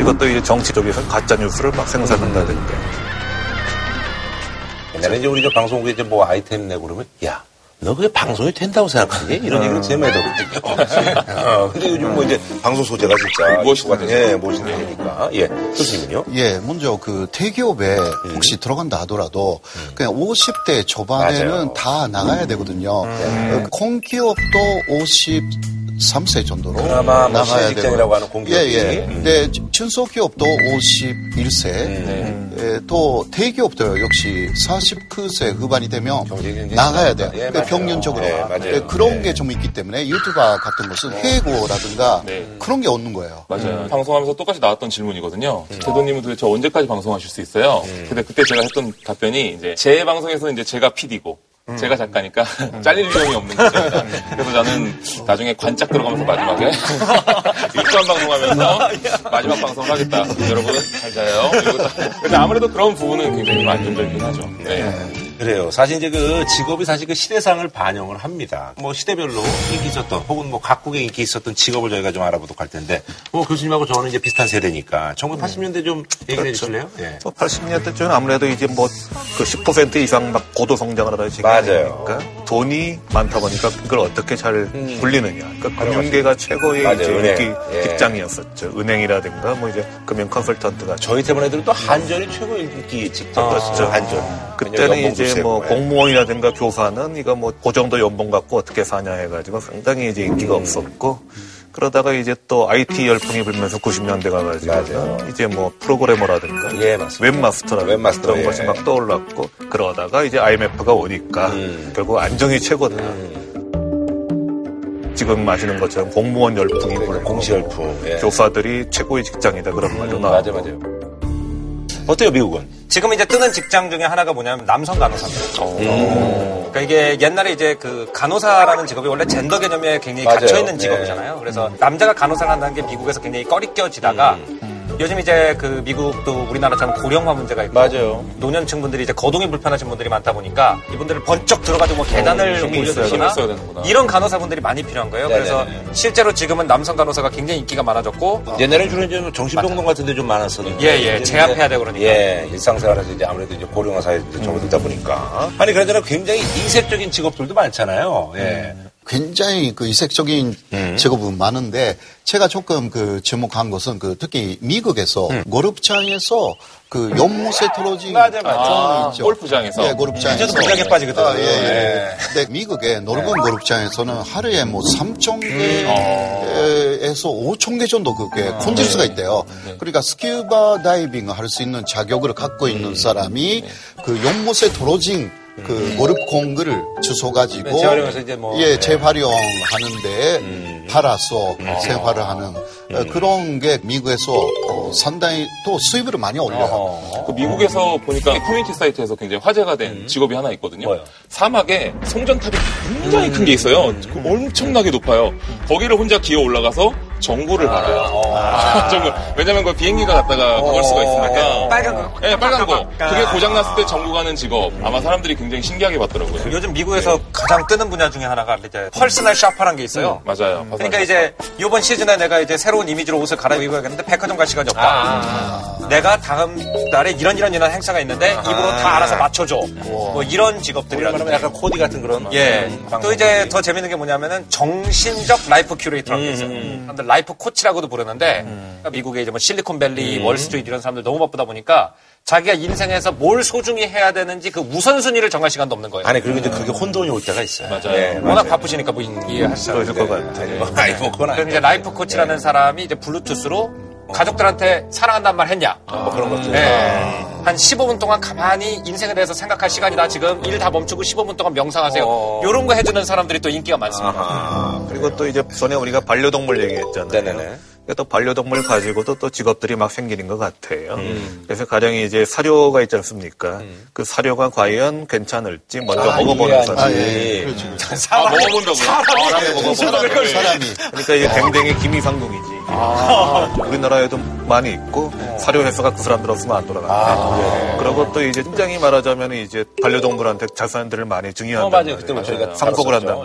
이것도 이제 정치적에서 가짜 뉴스를 막 생산한다든지. 옛날에 이제 우리 저 방송국에 이제 뭐 아이템 내고 그러면 야, 너 그게 방송이 된다고 생각하니? 이런 얘기를 제일 많이 들었거든요. 근데 요즘 뭐 이제 방송 소재가 진짜 무엇이고 예, 무엇이 되니까. 예. 교수님은요? 예, 먼저 그 대기업에 음. 혹시 들어간다 하더라도 음. 그냥 오십 대 초반에는 맞아요. 다 나가야 되거든요. 음. 공기업도 오십삼 세 정도로 그나마 나가야 직장이라고 하는 공기업이. 예, 예. 음. 근데 중소기업도 오십일 세. 음. 예, 또 대기업도 역시 사십구 세 후반이 되면 나가야 돼요. 예, 그러니까 평균적으로. 네, 네, 그런 네. 게 좀 있기 때문에 유튜버 같은 것은 해고라든가 네. 그런 게 없는 거예요. 맞아요. 음. 방송하면서 똑같이 나왔던 질문이거든요. 음. 대도님은 도대체 언제까지 방송하실 수 있어요? 음. 근데 그때 제가 했던 답변이 이제 제 방송에서는 이제 제가 피디고 음. 제가 작가니까 음. 잘릴 위험이 없는 거죠. 그래서 저는 나중에 관짝 들어가면서 마지막에 입전 방송하면서 마지막 방송을 하겠다. 여러분 잘 자요. 근데 아무래도 그런 부분은 굉장히 안정적이긴 하죠. 네. 네. 그래요. 사실 이제 그 직업이 사실 그 시대상을 반영을 합니다. 뭐 시대별로 인기 있었던 혹은 뭐 각국에 인기 있었던 직업을 저희가 좀 알아보도록 할 텐데 뭐 교수님하고 저는 이제 비슷한 세대니까 천구백팔십 년대 좀 얘기를 그렇죠. 해주실래요? 예. 팔십 년대 쯤 아무래도 이제 뭐 그 십 퍼센트 이상 막 고도 성장을 하다 지금 되니까 돈이 많다 보니까 그걸 어떻게 잘 굴리느냐. 음. 그러니까 금융계가 최고의 인기 예. 직장이었었죠. 은행이라든가 뭐 이제 금융 컨설턴트가 저희 때문에 들은 또 한전이 음. 최고 인기 직장. 그렇죠. 아, 한전. 아, 그때는 이제 뭐 공무원이라든가 교사는 이거 뭐 고정도 연봉 갖고 어떻게 사냐 해가지고 상당히 이제 인기가 음. 없었고 그러다가 이제 또 아이티 열풍이 불면서 구십 년대 가가지고 이제 뭐 프로그래머라든가 예, 웹마스터라든가 웹마스터, 그런 예. 것이 막 떠올랐고 그러다가 이제 아이엠에프가 오니까 음. 결국 안정이 최고다. 음. 지금 마시는 것처럼 공무원 열풍이 불고 공시 열풍, 예. 교사들이 최고의 직장이다 그런 말도 음, 나오고. 맞아, 맞아요. 어때요, 미국은? 지금 이제 뜨는 직장 중에 하나가 뭐냐면 남성 간호사입니다. 음. 그러니까 이게 옛날에 이제 그 간호사라는 직업이 원래 젠더 개념에 굉장히 맞아요. 갇혀있는 직업이잖아요. 네. 그래서 남자가 간호사를 한다는 게 미국에서 굉장히 꺼리껴지다가 음. 요즘 이제 그 미국도 우리나라처럼 고령화 문제가 있고 맞아요. 노년층분들이 이제 거동이 불편하신 분들이 많다 보니까 이분들을 번쩍 들어가지고 뭐 계단을 올려주시나 이런 간호사분들이 많이 필요한 거예요. 네네네. 그래서 실제로 지금은 남성 간호사가 굉장히 인기가 많아졌고 어. 옛날에는 주로 이제 정신병동 같은 데 좀 많았었는데 예예 제압해야 되고 그러니까 예 일상생활에서 이제 아무래도 이제 고령화 사회에 접어들다 음. 보니까 아니 그러잖아요 굉장히 이색적인 직업들도 많잖아요. 예. 음. 굉장히 그 이색적인 음. 직업은 많은데 제가 조금 그 주목한 것은 그 특히 미국에서 음. 골프장에서 그 연못에 떨어진 맞아, 맞아. 아, 있죠. 골프장에서 예, 골프장에서 저도 골프장에 빠지거든요. 예, 예. 근데 미국의 넓은 예. 골프장에서는 하루에 뭐 삼천 개에서 음. 오천 개 정도 그게 아, 콘텐츠가 네. 있대요. 네. 그러니까 스쿠버 다이빙을 할 수 있는 자격을 갖고 있는 음. 사람이 네. 그 연못에 떨어진 그 무릎 공구를 주소 가지고 재활용해서 이제 뭐 예, 재활용하는데 음. 팔아서 음. 생활을 하는 음. 그런 게 미국에서 어, 상당히 또 수입을 많이 올려요. 그 미국에서 음. 보니까 커뮤니티 사이트에서 굉장히 화제가 된 음. 직업이 하나 있거든요. 뭐요? 사막에 송전탑이 굉장히 음. 큰 게 있어요. 음. 그 엄청나게 높아요. 거기를 혼자 기어 올라가서 정보를 받아요. 아~ 정보. 왜냐면 그 비행기가 갔다가 그걸 수가 있으니까. 빨간 거. 예, 네, 빨간 거. 그게 고장 났을 때 정보 가는 직업. 아마 사람들이 굉장히 신기하게 봤더라고요. 요즘 미국에서 네. 가장 뜨는 분야 중에 하나가 이제 퍼스널 샤퍼라는 게 있어요. 음, 맞아요. 음. 그러니까 이제 이번 시즌에 내가 이제 새로운 이미지로 옷을 갈아입어야겠는데 백화점 갈 시간이 없다. 아~ 음. 내가 다음 달에 이런 이런 이런 행사가 있는데 아~ 입으로 다 알아서 맞춰줘. 우와. 뭐 이런 직업들이라는. 그러면 약간 코디 같은 그런. 예. 음, 또 이제 더 재밌는 게 뭐냐면은 정신적 라이프 큐레이터라는 게 있어요. 음. 라이프 코치라고도 부르는데 음. 미국의 이제 뭐 실리콘밸리, 음. 월스트리트 이런 사람들 너무 바쁘다 보니까 자기가 인생에서 뭘 소중히 해야 되는지 그 우선순위를 정할 시간도 없는 거예요. 아니 그리고 이제 그게 혼돈이 올 때가 있어요. 맞아요. 네, 워낙 맞아요. 바쁘시니까 뭐 이해하시죠. 그럴 것 같아요. 그럼 이제 라이프 코치라는 네. 사람이 이제 블루투스로 어. 가족들한테 사랑한다는 말 했냐? 아, 뭐 그런 것들. 네. 아. 한 십오 분 동안 가만히 인생에 대해서 생각할 시간이다. 지금 일 다 멈추고 십오 분 동안 명상하세요. 어. 이런 거 해주는 사람들이 또 인기가 많습니다. 아하. 그리고 또 이제 전에 우리가 반려동물 얘기했잖아요. 네네네. 또 반려동물 가지고도 또 직업들이 막 생기는 것 같아요. 음. 그래서 가령 이제 사료가 있지 않습니까? 음. 그 사료가 과연 괜찮을지 먼저 아, 먹어보는 사람. 아, 예. 그렇지, 그렇지. 사람. 아, 먹어본다고요? 사람이. 사람이. 네. 사람이. 그러니까 이제 댕댕이 기미상궁이지. 아. 우리나라에도 많이 있고 네. 사료 회사가 그 사람들 없으면 안 돌아가는데. 아. 그러고 또 이제 굉장히 말하자면 이제 반려동물한테 자산들을 많이 증여한다. 어, 맞아요. 그때부터 저희가 상속을 한다.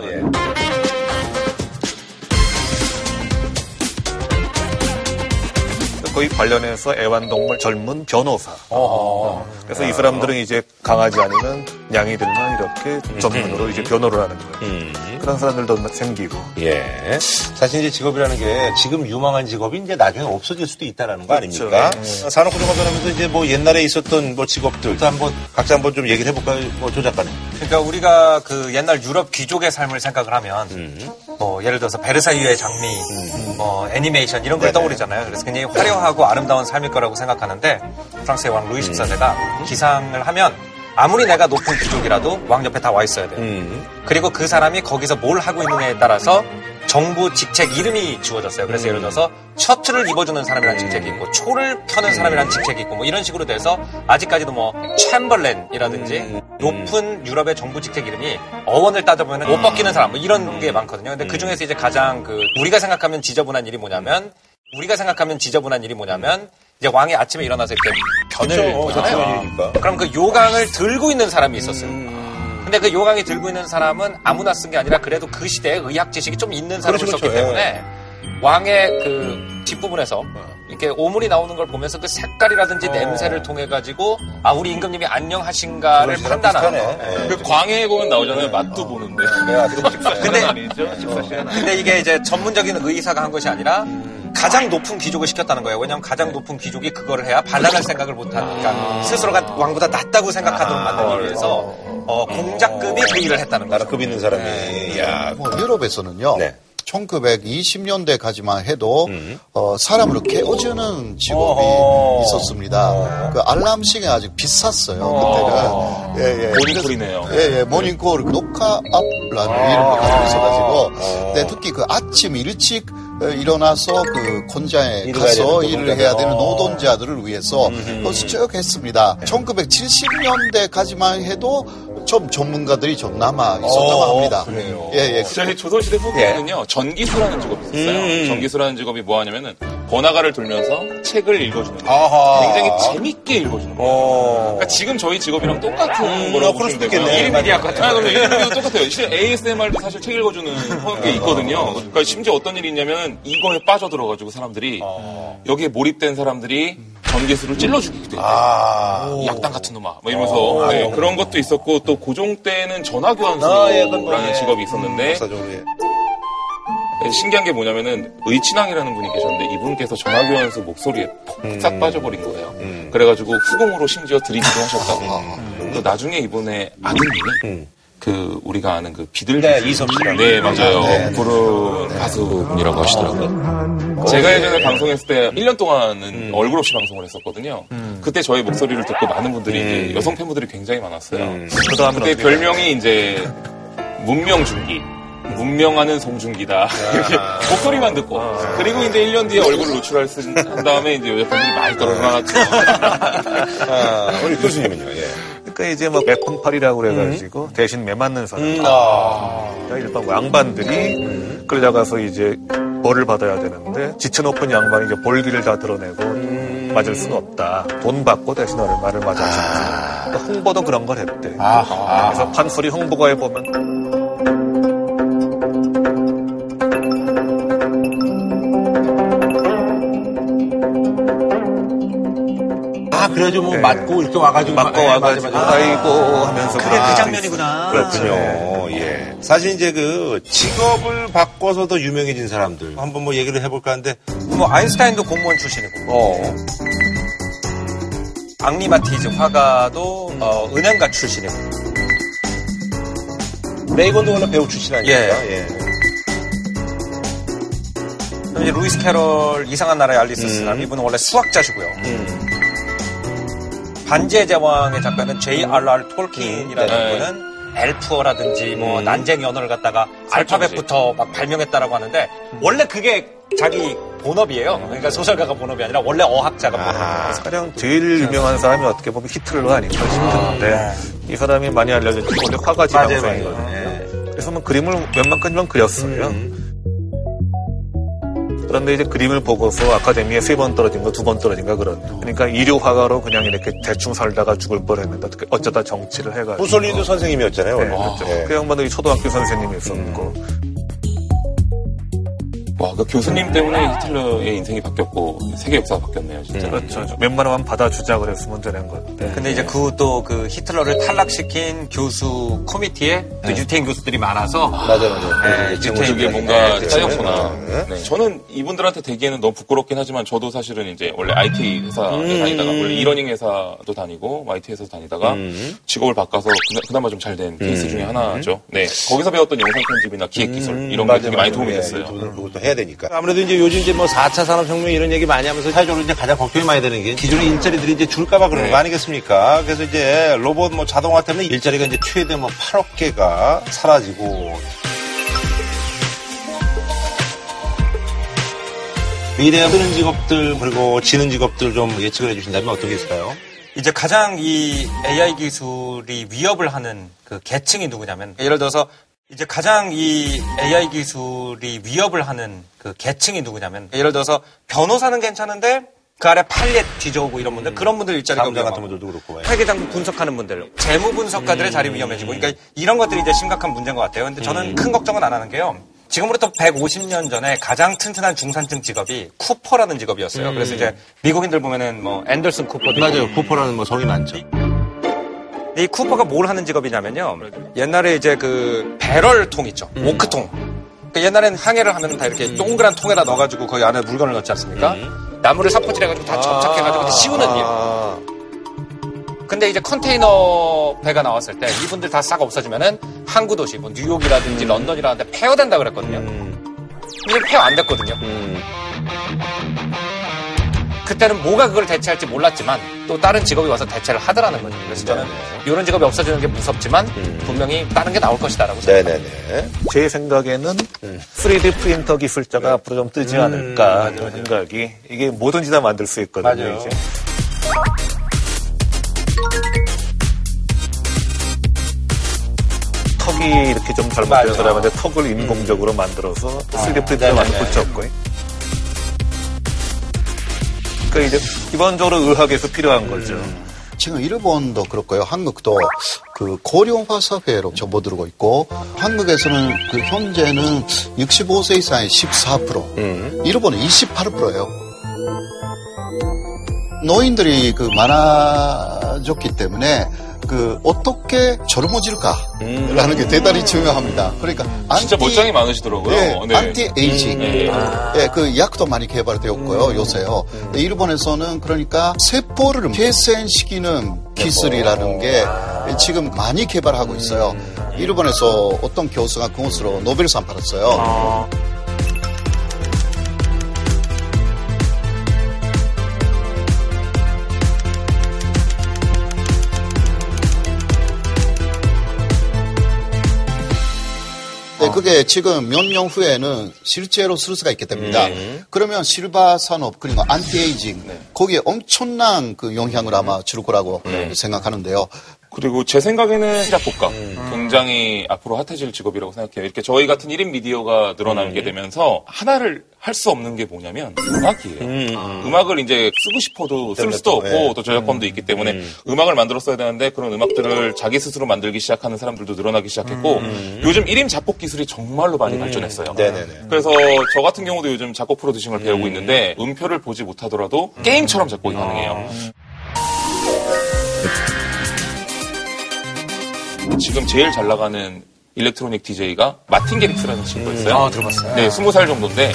거의 관련해서 애완동물 전문 변호사. 어. 그래서 이 사람들은 이제 강아지 아니면 냥이들만 이렇게 전문으로 이제 변호를 하는 거예요. 음. 그런 사람들도 생기고. 예. 사실 이제 직업이라는 게 지금 유망한 직업이 이제 나중에 없어질 수도 있다라는 거 그렇죠. 아닙니까? 음. 산업구조가 변하면서 이제 뭐 옛날에 있었던 뭐 직업들 또 한번 각자 한번 좀 얘기를 해볼까요, 뭐 조 작가님? 그러니까 우리가 그 옛날 유럽 귀족의 삶을 생각을 하면 음. 뭐 예를 들어서 베르사유의 장미, 음. 뭐 애니메이션 이런 걸 네네. 떠오르잖아요. 그래서 굉장히 화려하고 아름다운 삶일 거라고 생각하는데 프랑스의 왕 루이 십사 세가 음. 기상을 하면 아무리 내가 높은 귀족이라도 왕 옆에 다 와 있어야 돼요. 음. 그리고 그 사람이 거기서 뭘 하고 있느냐에 따라서 정부 직책 이름이 주어졌어요. 그래서 음. 예를 들어서 셔츠를 입어주는 사람이라는 직책이 있고 초를 펴는 사람이라는 직책이 있고 뭐 이런 식으로 돼서 아직까지도 뭐 챔벌렌이라든지 음. 높은 유럽의 정부 직책 이름이 어원을 따져보면 못 벗기는 사람 뭐 이런 게 많거든요. 근데 그 중에서 이제 가장 그 우리가 생각하면 지저분한 일이 뭐냐면 우리가 생각하면 지저분한 일이 뭐냐면 이제 왕이 아침에 일어나서 이렇게 변을 보잖아요. 그럼 그 요강을 들고 있는 사람이 있었어요. 음. 근데 그 요강이 들고 있는 사람은 아무나 쓴 게 아니라 그래도 그 시대에 의학 지식이 좀 있는 사람이 그렇죠, 있었기 그렇죠. 때문에 예. 왕의 그 뒷부분에서 이렇게 오물이 나오는 걸 보면서 그 색깔이라든지 어. 냄새를 통해 가지고 아 우리 임금님이 안녕하신가를 판단하는 예. 그 광해에 보면 나오잖아요. 맛도 어. 보는데. 근데 아니죠. 근데 이게 이제 전문적인 의사가 한 것이 아니라 음. 가장 높은 귀족을 시켰다는 거예요. 왜냐하면 가장 높은 귀족이 그거를 해야 반항할 생각을 못하니까 아~ 스스로가 왕보다 낫다고 생각하도록 만들기 위해서 어, 공작급이 그 일을 했다는 거죠. 나라급 있는 사람이. 네. 야. 뭐 유럽에서는요. 네. 천구백이십 년대까지만 해도 음. 어, 사람으로 개어주는 직업이 어허. 있었습니다. 어허. 그 알람시계 아직 비쌌어요. 어허. 그때는 예, 예. 모닝콜이네요. 예예 모닝콜 녹화업라는 이름을 가지고 있어가지고 근데 특히 그 아침 일찍 일어나서 그 권장에 가서 일을 해야 되는 노동자들을 위해서 그것을 쭉 했습니다. 천구백칠십 년대까지만 해도 좀 전문가들이 좀 남아 있었다고 합니다. 그래요. 예, 예. 사실 조선시대 후기에는요, 예. 전기수라는 직업이 있었어요. 음. 전기수라는 직업이 뭐하냐면은 번화가를 돌면서 책을 읽어주는 거예요. 굉장히 재밌게 읽어주는 거예요. 그러니까 지금 저희 직업이랑 똑같은 거라고 볼 수 있겠네요. 일인미디어 같아요. 일인미디어 똑같아요. 실제 에이에스엠알도 사실 책 읽어주는 게 있거든요. 그러니까 심지어 어떤 일이 있냐면 이거에 빠져들어가지고 사람들이 아. 여기에 몰입된 사람들이 전기수를 찔러 죽이게 돼요. 아. 약당 같은 놈아. 막 이러면서 아. 네, 그런 것도 있었고 또 고종 때는 전화교환수라는 직업이 있었는데 신기한 게 뭐냐면은 의친왕이라는 분이 계셨는데 이분께서 전화교환수 목소리에 폭삭 음. 빠져버린 거예요. 음. 그래가지고 후궁으로 심지어 들이기도 하셨다고. 음. 또 나중에 이번에 아드님이 음. 그 우리가 아는 그 비둘기 네, 이섭씨랑 네 맞아요. 네, 네. 그런 네. 가수분이라고 하시더라고요. 어, 제가 예전에 네. 방송했을 때 일 년 동안은 음. 얼굴 없이 방송을 했었거든요. 음. 그때 저의 목소리를 듣고 많은 분들이 음. 여성 팬분들이 굉장히 많았어요. 음. 그때 어떻게... 별명이 이제 문명중기. 문명하는 송중기다. 이렇게 목소리만 듣고. 아, 그리고 이제 일 년 뒤에 얼굴을 노출할 수, 한 다음에 이제 여자분들이 많이 떨어져나갔죠. 아, 우리 교수님은요, 예. 그러니까 이제 막 매폰팔이라고 그래가지고 음. 대신 매 맞는 사람. 음, 아. 그러니까 일반 양반들이 음. 끌려가서 이제 벌을 받아야 되는데 지쳐놓은 양반이 이제 볼기를 다 드러내고 음. 맞을 수는 없다. 돈 받고 대신 얼마를 맞아주고. 아. 그러니까 홍보도 그런 걸 했대. 아하. 그래서 판소리 홍보가에 보면 그래가지고 뭐 네. 맞고 이렇게 와가지고 맞고 네, 와가지고 맞아, 맞아. 아이고 하면서 그래 그 장면이구나. 그렇군요. 네. 예. 사실 이제 그 직업을 바꿔서 더 유명해진 사람들 한번 뭐 얘기를 해볼까 하는데 뭐 아인슈타인도 공무원 출신이고. 어. 앙리 마티즈 화가도 음. 어, 은행가 출신이고. 레이건도 원래 배우 출신 아닙니까? 예. 예. 이제 루이스 캐럴 이상한 나라의 알리스 사람 음. 이분은 원래 수학자시고요. 음. 반지의 제왕의 작가는 제이 알 알 톨킨이라는 네. 분은 엘프어라든지 뭐 음. 난쟁이 언어를 갖다가 알파벳부터 막 발명했다라고 하는데 원래 그게 자기 본업이에요. 그러니까 소설가가 본업이 아니라 원래 어학자가 본업이에요. 가장 제일 유명한 사람이 어떻게 보면 히틀러 아닐까 싶은데 아, 네. 이 사람이 많이 알려진 원래 화가 지망생이거든요. 네. 그래서 뭐 그림을 웬만큼만 그렸어요. 음. 그런데 이제 그림을 보고서 아카데미에 세 번 떨어진 거, 두 번 떨어진 거 그런. 그러니까 일류 화가로 그냥 이렇게 대충 살다가 죽을 뻔했는데 어쩌다 정치를 해가지고. 무솔리도 선생님이었잖아요. 네, 그렇죠. 네. 그 양반도 초등학교 선생님이었었고. 음. 와, 그 교수님 때문에 히틀러의 인생이 바뀌었고 세계 역사가 바뀌었네요, 진짜. 음. 그렇죠. 웬만하면 받아주자 그래서 먼저 낸 거. 네. 근데 이제 그 또 그 히틀러를 탈락시킨 교수 코미티에 또 네. 유태인 교수들이 많아서. 맞아, 맞아. 네, 유태인이 뭔가 짜였구나. 네. 네. 저는 이분들한테 대기에는 너무 부끄럽긴 하지만 저도 사실은 이제 원래 아이티 회사에 음. 다니다가 원래 이러닝 회사도 다니고 아이티 회사도 다니다가 음. 직업을 바꿔서 그나마 좀 잘 된 케이스 음. 중에 하나죠. 네. 거기서 배웠던 영상 편집이나 기획 기술 음. 이런 게 되게 많이 도움이 됐어요. 네, 해야 되니까. 아무래도 이제 요즘 이제 뭐 사 차 산업혁명 이런 얘기 많이 하면서 사회적으로 이제 가장 걱정이 많이 되는 게 기존의 일자리들이 이제 줄까봐 그런 네. 거 아니겠습니까? 그래서 이제 로봇 뭐 자동화 때문에 일자리가 이제 최대 뭐 팔억 개가 사라지고. 미래에 뜨는 직업들 그리고 지는 직업들 좀 예측을 해주신다면 어떻게 있을까요? 이제 가장 이 에이아이 기술이 위협을 하는 그 계층이 누구냐면 예를 들어서 이제 가장 이 에이아이 기술이 위협을 하는 그 계층이 누구냐면 예를 들어서 변호사는 괜찮은데 그 아래 팔레 뒤져오고 이런 분들 음. 그런 분들 일자리가 감정 같은 분들도 그렇고 회계장 분석하는 분들 재무 분석가들의 음. 자리 위험해지고 그러니까 이런 것들이 이제 심각한 문제인 것 같아요. 근데 저는 음. 큰 걱정은 안 하는 게요. 지금으로부터 백오십 년 전에 가장 튼튼한 중산층 직업이 쿠퍼라는 직업이었어요. 음. 그래서 이제 미국인들 보면은 뭐 앤더슨 쿠퍼도 맞아요. 있고. 쿠퍼라는 뭐 성이 많죠. 이 쿠퍼가 뭘 하는 직업이냐면요. 옛날에 이제 그 배럴통 있죠. 음. 오크통. 그러니까 옛날엔 항해를 하면 다 이렇게 동그란 통에다 넣어가지고 거기 안에 물건을 넣지 않습니까? 음. 나무를 사포질해가지고 다 접착해가지고 아~ 씌우는 일. 아~ 근데 이제 컨테이너 배가 나왔을 때 이분들 다 싹 없어지면은 항구 도시, 뭐 뉴욕이라든지 음. 런던이라는 데 폐허된다 그랬거든요. 음. 근데 폐허 안 됐거든요. 음. 그때는 뭐가 그걸 대체할지 몰랐지만 또 다른 직업이 와서 대체를 하더라는 거죠. 그래서 저는 이런 직업이 없어지는 게 무섭지만 음. 분명히 다른 게 나올 것이다라고 생각합니다. 네네네. 제 생각에는 음. 쓰리디 프린터 기술자가 네. 앞으로 좀 뜨지 않을까 음. 하는 생각이 이게 뭐든지 다 만들 수 있거든요. 맞아요. 이제. 턱이 이렇게 좀 잘못된 사람한테 턱을 인공적으로 음. 만들어서 또 쓰리디 프린터를 만들 수 없고 이제 기본적으로 의학에서 필요한 음. 거죠. 지금 일본도 그렇고요. 한국도 그 고령화 사회로 접어들고 있고 한국에서는 그 현재는 육십오 세 이상의 십사 퍼센트 음. 일본은 이십팔 퍼센트예요. 노인들이 그 많아졌기 때문에 그 어떻게 젊어질까라는 음. 게 대단히 중요합니다. 그러니까 안티, 진짜 멀쩡히 많으시더라고요. 네, 네. 안티 에이징, 네. 아. 네, 그 약도 많이 개발되었고요. 음. 요새요. 음. 일본에서는 그러니까 세포를 재생시키는 기술이라는 게 지금 많이 개발하고 있어요. 음. 일본에서 어떤 교수가 그것으로 노벨상 받았어요. 아. 그게 지금 몇 년 후에는 실제로 쓸 수가 있게 됩니다. 음. 그러면 실버 산업, 그리고 안티에이징, 네. 거기에 엄청난 그 영향을 아마 줄 거라고 네. 생각하는데요. 그리고 제 생각에는 시작 복합. 음. 굉장히 앞으로 핫해질 직업이라고 생각해요. 이렇게 저희 같은 일 인 미디어가 늘어나게 음. 되면서 하나를 할 수 없는 게 뭐냐면 음악이에요. 음. 아. 음악을 이제 쓰고 싶어도 쓸 수도 네. 없고 또 저작권도 음. 있기 때문에 음. 음악을 만들었어야 되는데 그런 음악들을 자기 스스로 만들기 시작하는 사람들도 늘어나기 시작했고 음. 요즘 일 인 작곡 기술이 정말로 많이 음. 발전했어요. 네네네. 그래서 저 같은 경우도 요즘 작곡 프로듀싱을 음. 배우고 있는데 음표를 보지 못하더라도 음. 게임처럼 작곡이 가능해요. 음. 지금 제일 잘 나가는 일렉트로닉 디제이가 마틴 게릭스라는 친구가 있어요. 음, 아, 들어봤어요. 네, 스무 살 정도인데.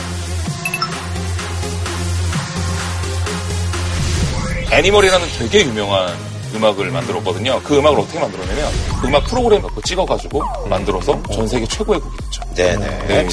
애니멀이라는 되게 유명한 음악을 만들었거든요. 그 음악을 어떻게 만들었냐면 음악 프로그램 갖고 찍어가지고 만들어서 전 세계 최고의 곡이 됐죠. 네네. 네.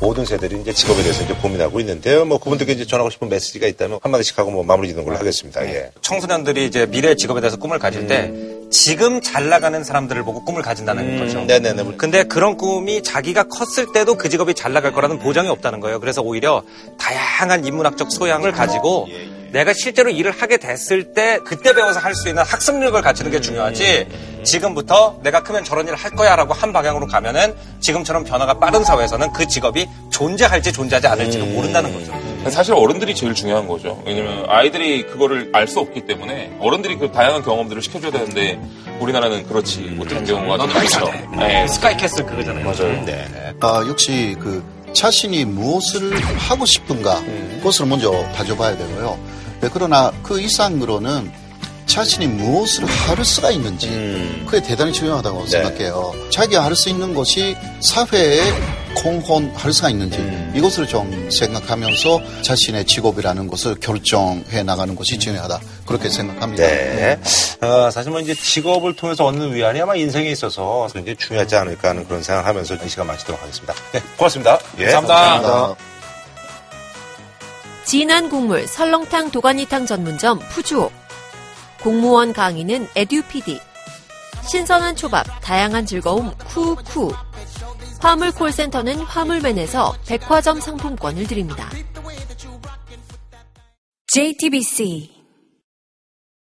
모든 세대들이 이제 직업에 대해서 이제 고민하고 있는데요. 뭐 그분들께 이제 전하고 싶은 메시지가 있다면 한마디씩 하고 뭐 마무리 짓는 걸로 하겠습니다. 예. 청소년들이 이제 미래의 직업에 대해서 꿈을 가질 때 지금 잘 나가는 사람들을 보고 꿈을 가진다는 음, 거죠. 네네네. 근데 그런 꿈이 자기가 컸을 때도 그 직업이 잘 나갈 거라는 보장이 없다는 거예요. 그래서 오히려 다양한 인문학적 소양을 가지고 예, 예. 내가 실제로 일을 하게 됐을 때 그때 배워서 할 수 있는 학습력을 갖추는 게 중요하지 지금부터 내가 크면 저런 일을 할 거야라고 한 방향으로 가면은 지금처럼 변화가 빠른 사회에서는 그 직업이 존재할지 존재하지 않을지도 음. 모른다는 거죠. 사실 어른들이 제일 중요한 거죠. 왜냐면 아이들이 그거를 알 수 없기 때문에 어른들이 그 다양한 경험들을 시켜줘야 되는데 우리나라는 그렇지 못하는 경우가 많죠. 네. 스카이캐슬 그거잖아요. 맞아요. 네. 아, 역시 그 자신이 무엇을 하고 싶은가 그것을 먼저 따져봐야 되고요. 그러나 그 이상으로는 자신이 무엇을 할 수가 있는지 음. 그게 대단히 중요하다고 네. 생각해요. 자기가 할 수 있는 것이 사회에 공헌할 수가 있는지 음. 이것을 좀 생각하면서 자신의 직업이라는 것을 결정해 나가는 것이 중요하다 그렇게 생각합니다. 네. 네. 어, 사실 뭐 이제 직업을 통해서 얻는 위안이 아마 인생에 있어서 굉장히 중요하지 않을까 하는 그런 생각하면서 이 시간 마치도록 하겠습니다. 네, 고맙습니다. 예, 감사합니다. 감사합니다. 진한 국물 설렁탕 도가니탕 전문점 푸주옥. 공무원 강의는 에듀피디. 신선한 초밥, 다양한 즐거움 쿠쿠. 화물 콜센터는 화물맨에서 백화점 상품권을 드립니다. 제이티비씨